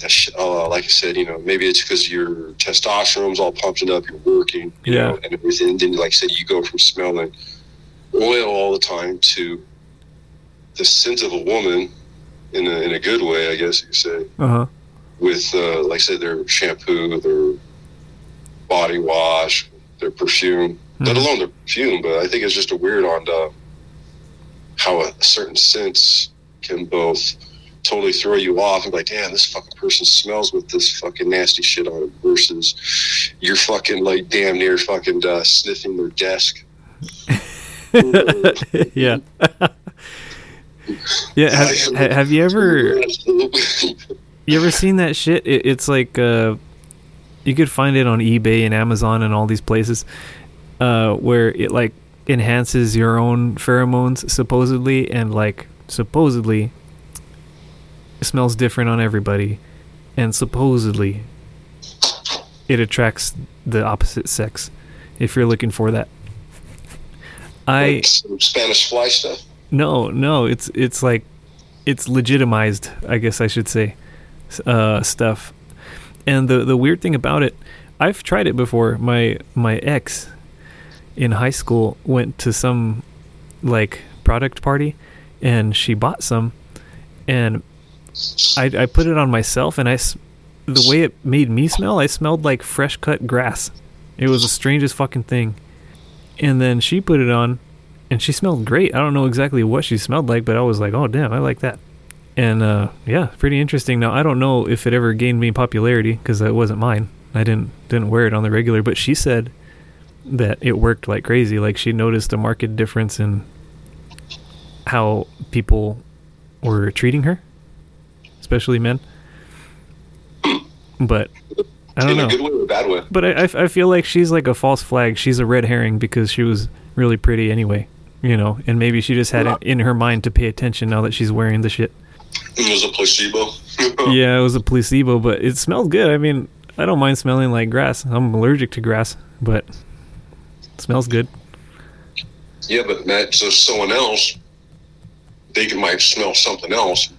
that shit, uh, like I said, you know, maybe it's because your testosterone's all pumped up, you're working, you yeah. know, and everything. And then, like I said, you go from smelling oil all the time to the scent of a woman in a, in a good way, I guess you could say. Uh-huh. With, uh, like I said, their shampoo, their body wash, their perfume. Let alone the perfume, but I think it's just a weird on uh, how a certain sense can both totally throw you off and be like, damn, this fucking person smells with this fucking nasty shit on them, versus you're fucking like damn near fucking uh, sniffing their desk. yeah. yeah. Have, have you ever you ever seen that shit? It, it's like uh, you could find it on eBay and Amazon and all these places. Uh, where it like enhances your own pheromones supposedly, and like supposedly it smells different on everybody, and supposedly it attracts the opposite sex if you're looking for that. I like some Spanish fly stuff? No, no, it's it's like it's legitimized, I guess I should say, uh, stuff. And the the weird thing about it, I've tried it before. My my ex in high school went to some like product party, and she bought some, and I, I put it on myself, and I the way it made me smell, I smelled like fresh cut grass. It was the strangest fucking thing. And then she put it on, and she smelled great. I don't know exactly what she smelled like, but I was like, oh damn, I like that. And uh yeah, pretty interesting. Now I don't know if it ever gained me popularity, because it wasn't mine. I didn't didn't wear it on the regular, but she said that it worked like crazy. Like, she noticed a marked difference in how people were treating her, especially men. But I don't know. In a good way or a bad way. But I, I feel like she's like a false flag. She's a red herring because she was really pretty anyway, you know. And maybe she just had it in her mind to pay attention now that she's wearing the shit. It was a placebo. Yeah, it was a placebo, but it smelled good. I mean, I don't mind smelling like grass. I'm allergic to grass, but smells good. Yeah, but that's just someone else. They might smell something else,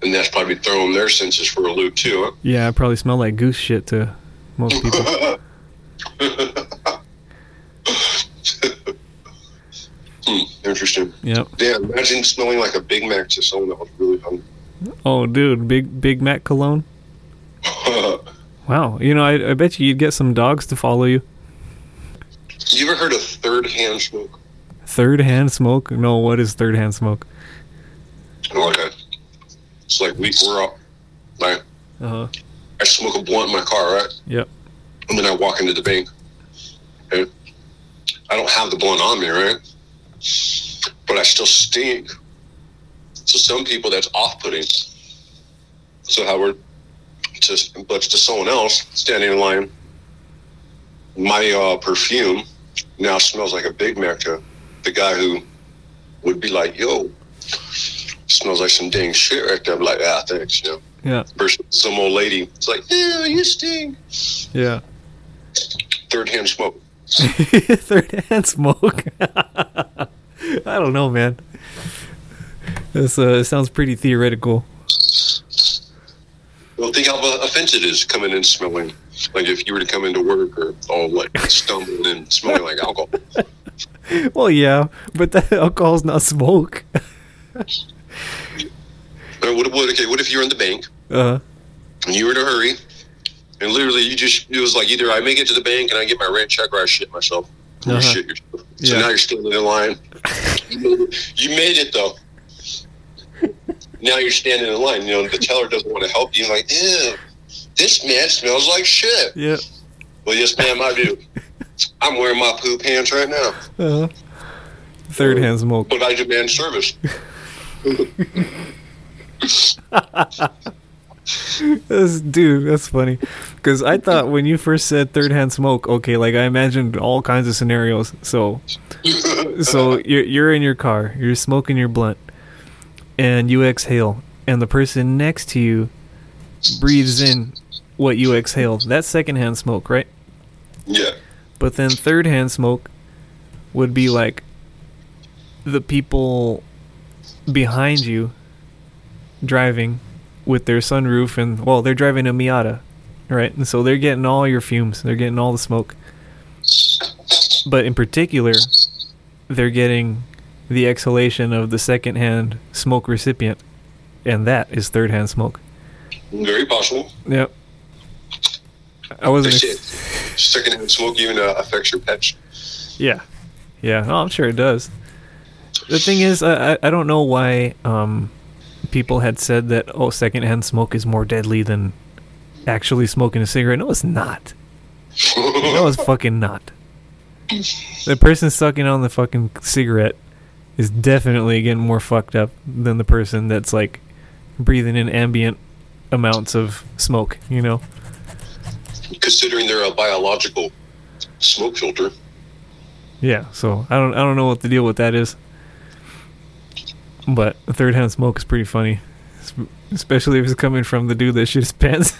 and that's probably throwing their senses for a loop too, huh? Yeah, I probably smell like goose shit to most people. hmm, interesting. Yep. Yeah, imagine smelling like a Big Mac to someone that was really hungry. Oh, dude, Big Big Mac cologne? Wow, you know, I, I bet you you'd get some dogs to follow you. You ever heard of Third Hand Smoke? Third Hand Smoke? No, what is Third Hand Smoke? Like a It's like we we're up, like uh-huh. I smoke a blunt in my car, right? Yep. And then I walk into the bank, and I don't have the blunt on me, right? But I still stink. So some people, that's off-putting. So how we're to, but to someone else standing in line, my uh, perfume now smells like a Big Mac to the guy who would be like, "Yo, smells like some dang shit right there." I'm like, "Ah, thanks," you know. Yeah. Versus some old lady, it's like, "Yeah, you stink." Yeah. Third hand smoke. Third hand smoke. I don't know, man. This uh, sounds pretty theoretical. Well, think how offense it is coming in smelling. Like if you were to come into work or all like stumbling and smelling like alcohol. Well, yeah, but that alcohol's not smoke. What, what, okay, what if you're in the bank uh-huh. and you were in a hurry and literally you just, it was like either I make it to the bank and I get my rent check or I shit myself. Uh-huh. You shit yourself. So yeah. Now you're standing in line. You made it though. Now you're standing in line. You know, the teller doesn't want to help you. Like, ew, this man smells like shit. Yeah. Well, yes, ma'am, I do. I'm wearing my poop pants right now. Uh-huh. Third hand smoke. But I demand service. That's, dude, that's funny. Because I thought when you first said third hand smoke, okay, like I imagined all kinds of scenarios. So, so you're, you're in your car. You're smoking your blunt. And you exhale, and the person next to you breathes in what you exhale. That's secondhand smoke, right? Yeah. But then third-hand smoke would be like the people behind you driving with their sunroof, and well, they're driving a Miata, right? And so they're getting all your fumes, they're getting all the smoke. But in particular, they're getting the exhalation of the second-hand smoke recipient, and that is third-hand smoke. Very possible. Yep. I wasn't. Ex- second-hand smoke even uh, affects your pets. Yeah, yeah. Oh, I'm sure it does. The thing is, I I don't know why um, people had said that oh, second-hand smoke is more deadly than actually smoking a cigarette. No, it's not. No, it's fucking not. The person sucking on the fucking cigarette is definitely getting more fucked up than the person that's like breathing in ambient amounts of smoke, you know? Considering they're a biological smoke filter. Yeah, so I don't I don't know what the deal with that is. But third hand smoke is pretty funny. Especially if it's coming from the dude that shit his pants.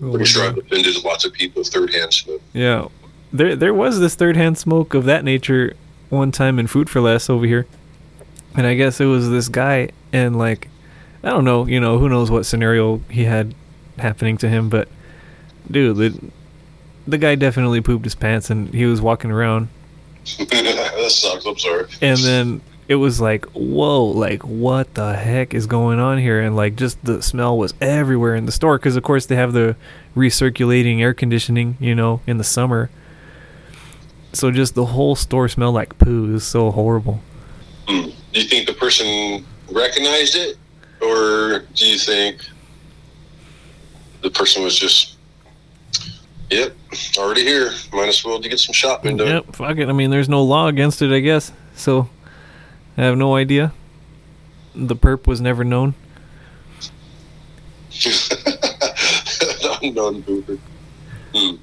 I'm oh, sure I've offended lots of people with third hand smoke. Yeah. There there was this third hand smoke of that nature one time in Food for Less over here. And I guess it was this guy, and like, I don't know, you know, who knows what scenario he had happening to him, but dude, the, the guy definitely pooped his pants, and he was walking around. That sucks, I'm sorry. And then it was like, whoa, like, what the heck is going on here? And like, just the smell was everywhere in the store, because of course they have the recirculating air conditioning, you know, in the summer. So just the whole store smelled like poo. It was so horrible. Hmm. Do you think the person recognized it, or do you think the person was just, yep, already here, might as well to get some shopping done? Yep, fuck it. I mean, there's no law against it, I guess. So I have no idea. The perp was never known. Non pooper. Hmm.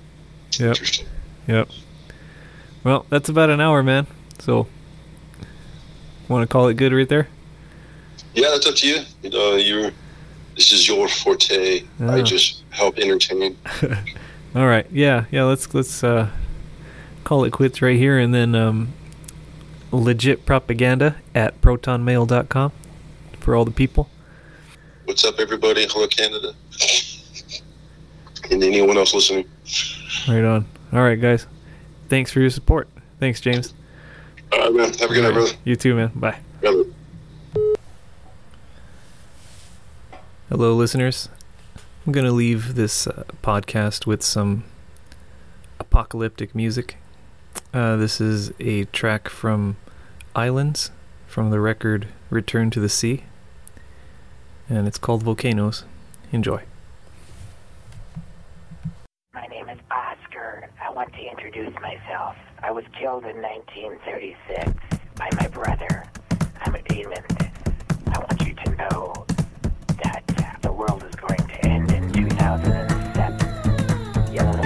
Yep. Interesting. Yep. Well, that's about an hour, man. So. Want to call it good right there? Yeah, that's up to you. Uh, you, this is your forte. Oh. I just help entertain. All right. Yeah, yeah. Let's let's uh, call it quits right here, and then um, legit propaganda at proton mail dot com for all the people. What's up, everybody? Hello, Canada, and anyone else listening. Right on. All right, guys. Thanks for your support. Thanks, James. All right, man. Have a good night, brother. You too, man. Bye. Brother. Hello, listeners. I'm going to leave this uh, podcast with some apocalyptic music. Uh, this is a track from Islands, from the record Return to the Sea. and it's called Volcanoes. Enjoy. My name is Oscar. I want to introduce myself. I was killed in nineteen thirty-six by my brother. I'm a demon. I want you to know that the world is going to end in two thousand seven. Yellow.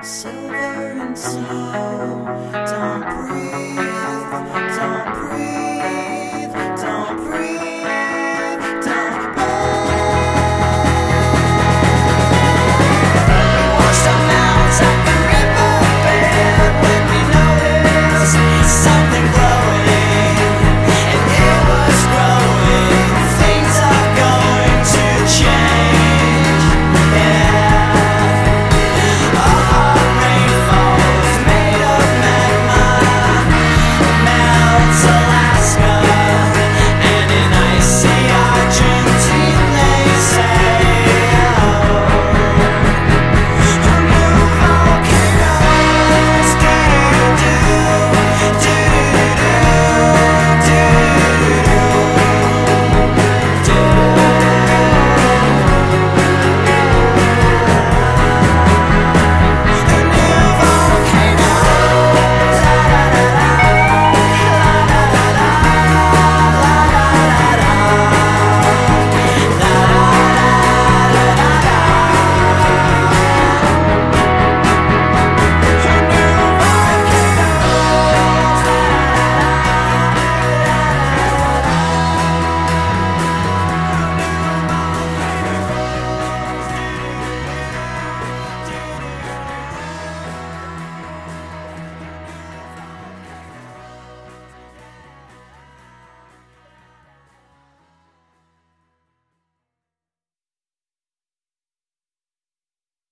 Silver and snow, don't breathe, don't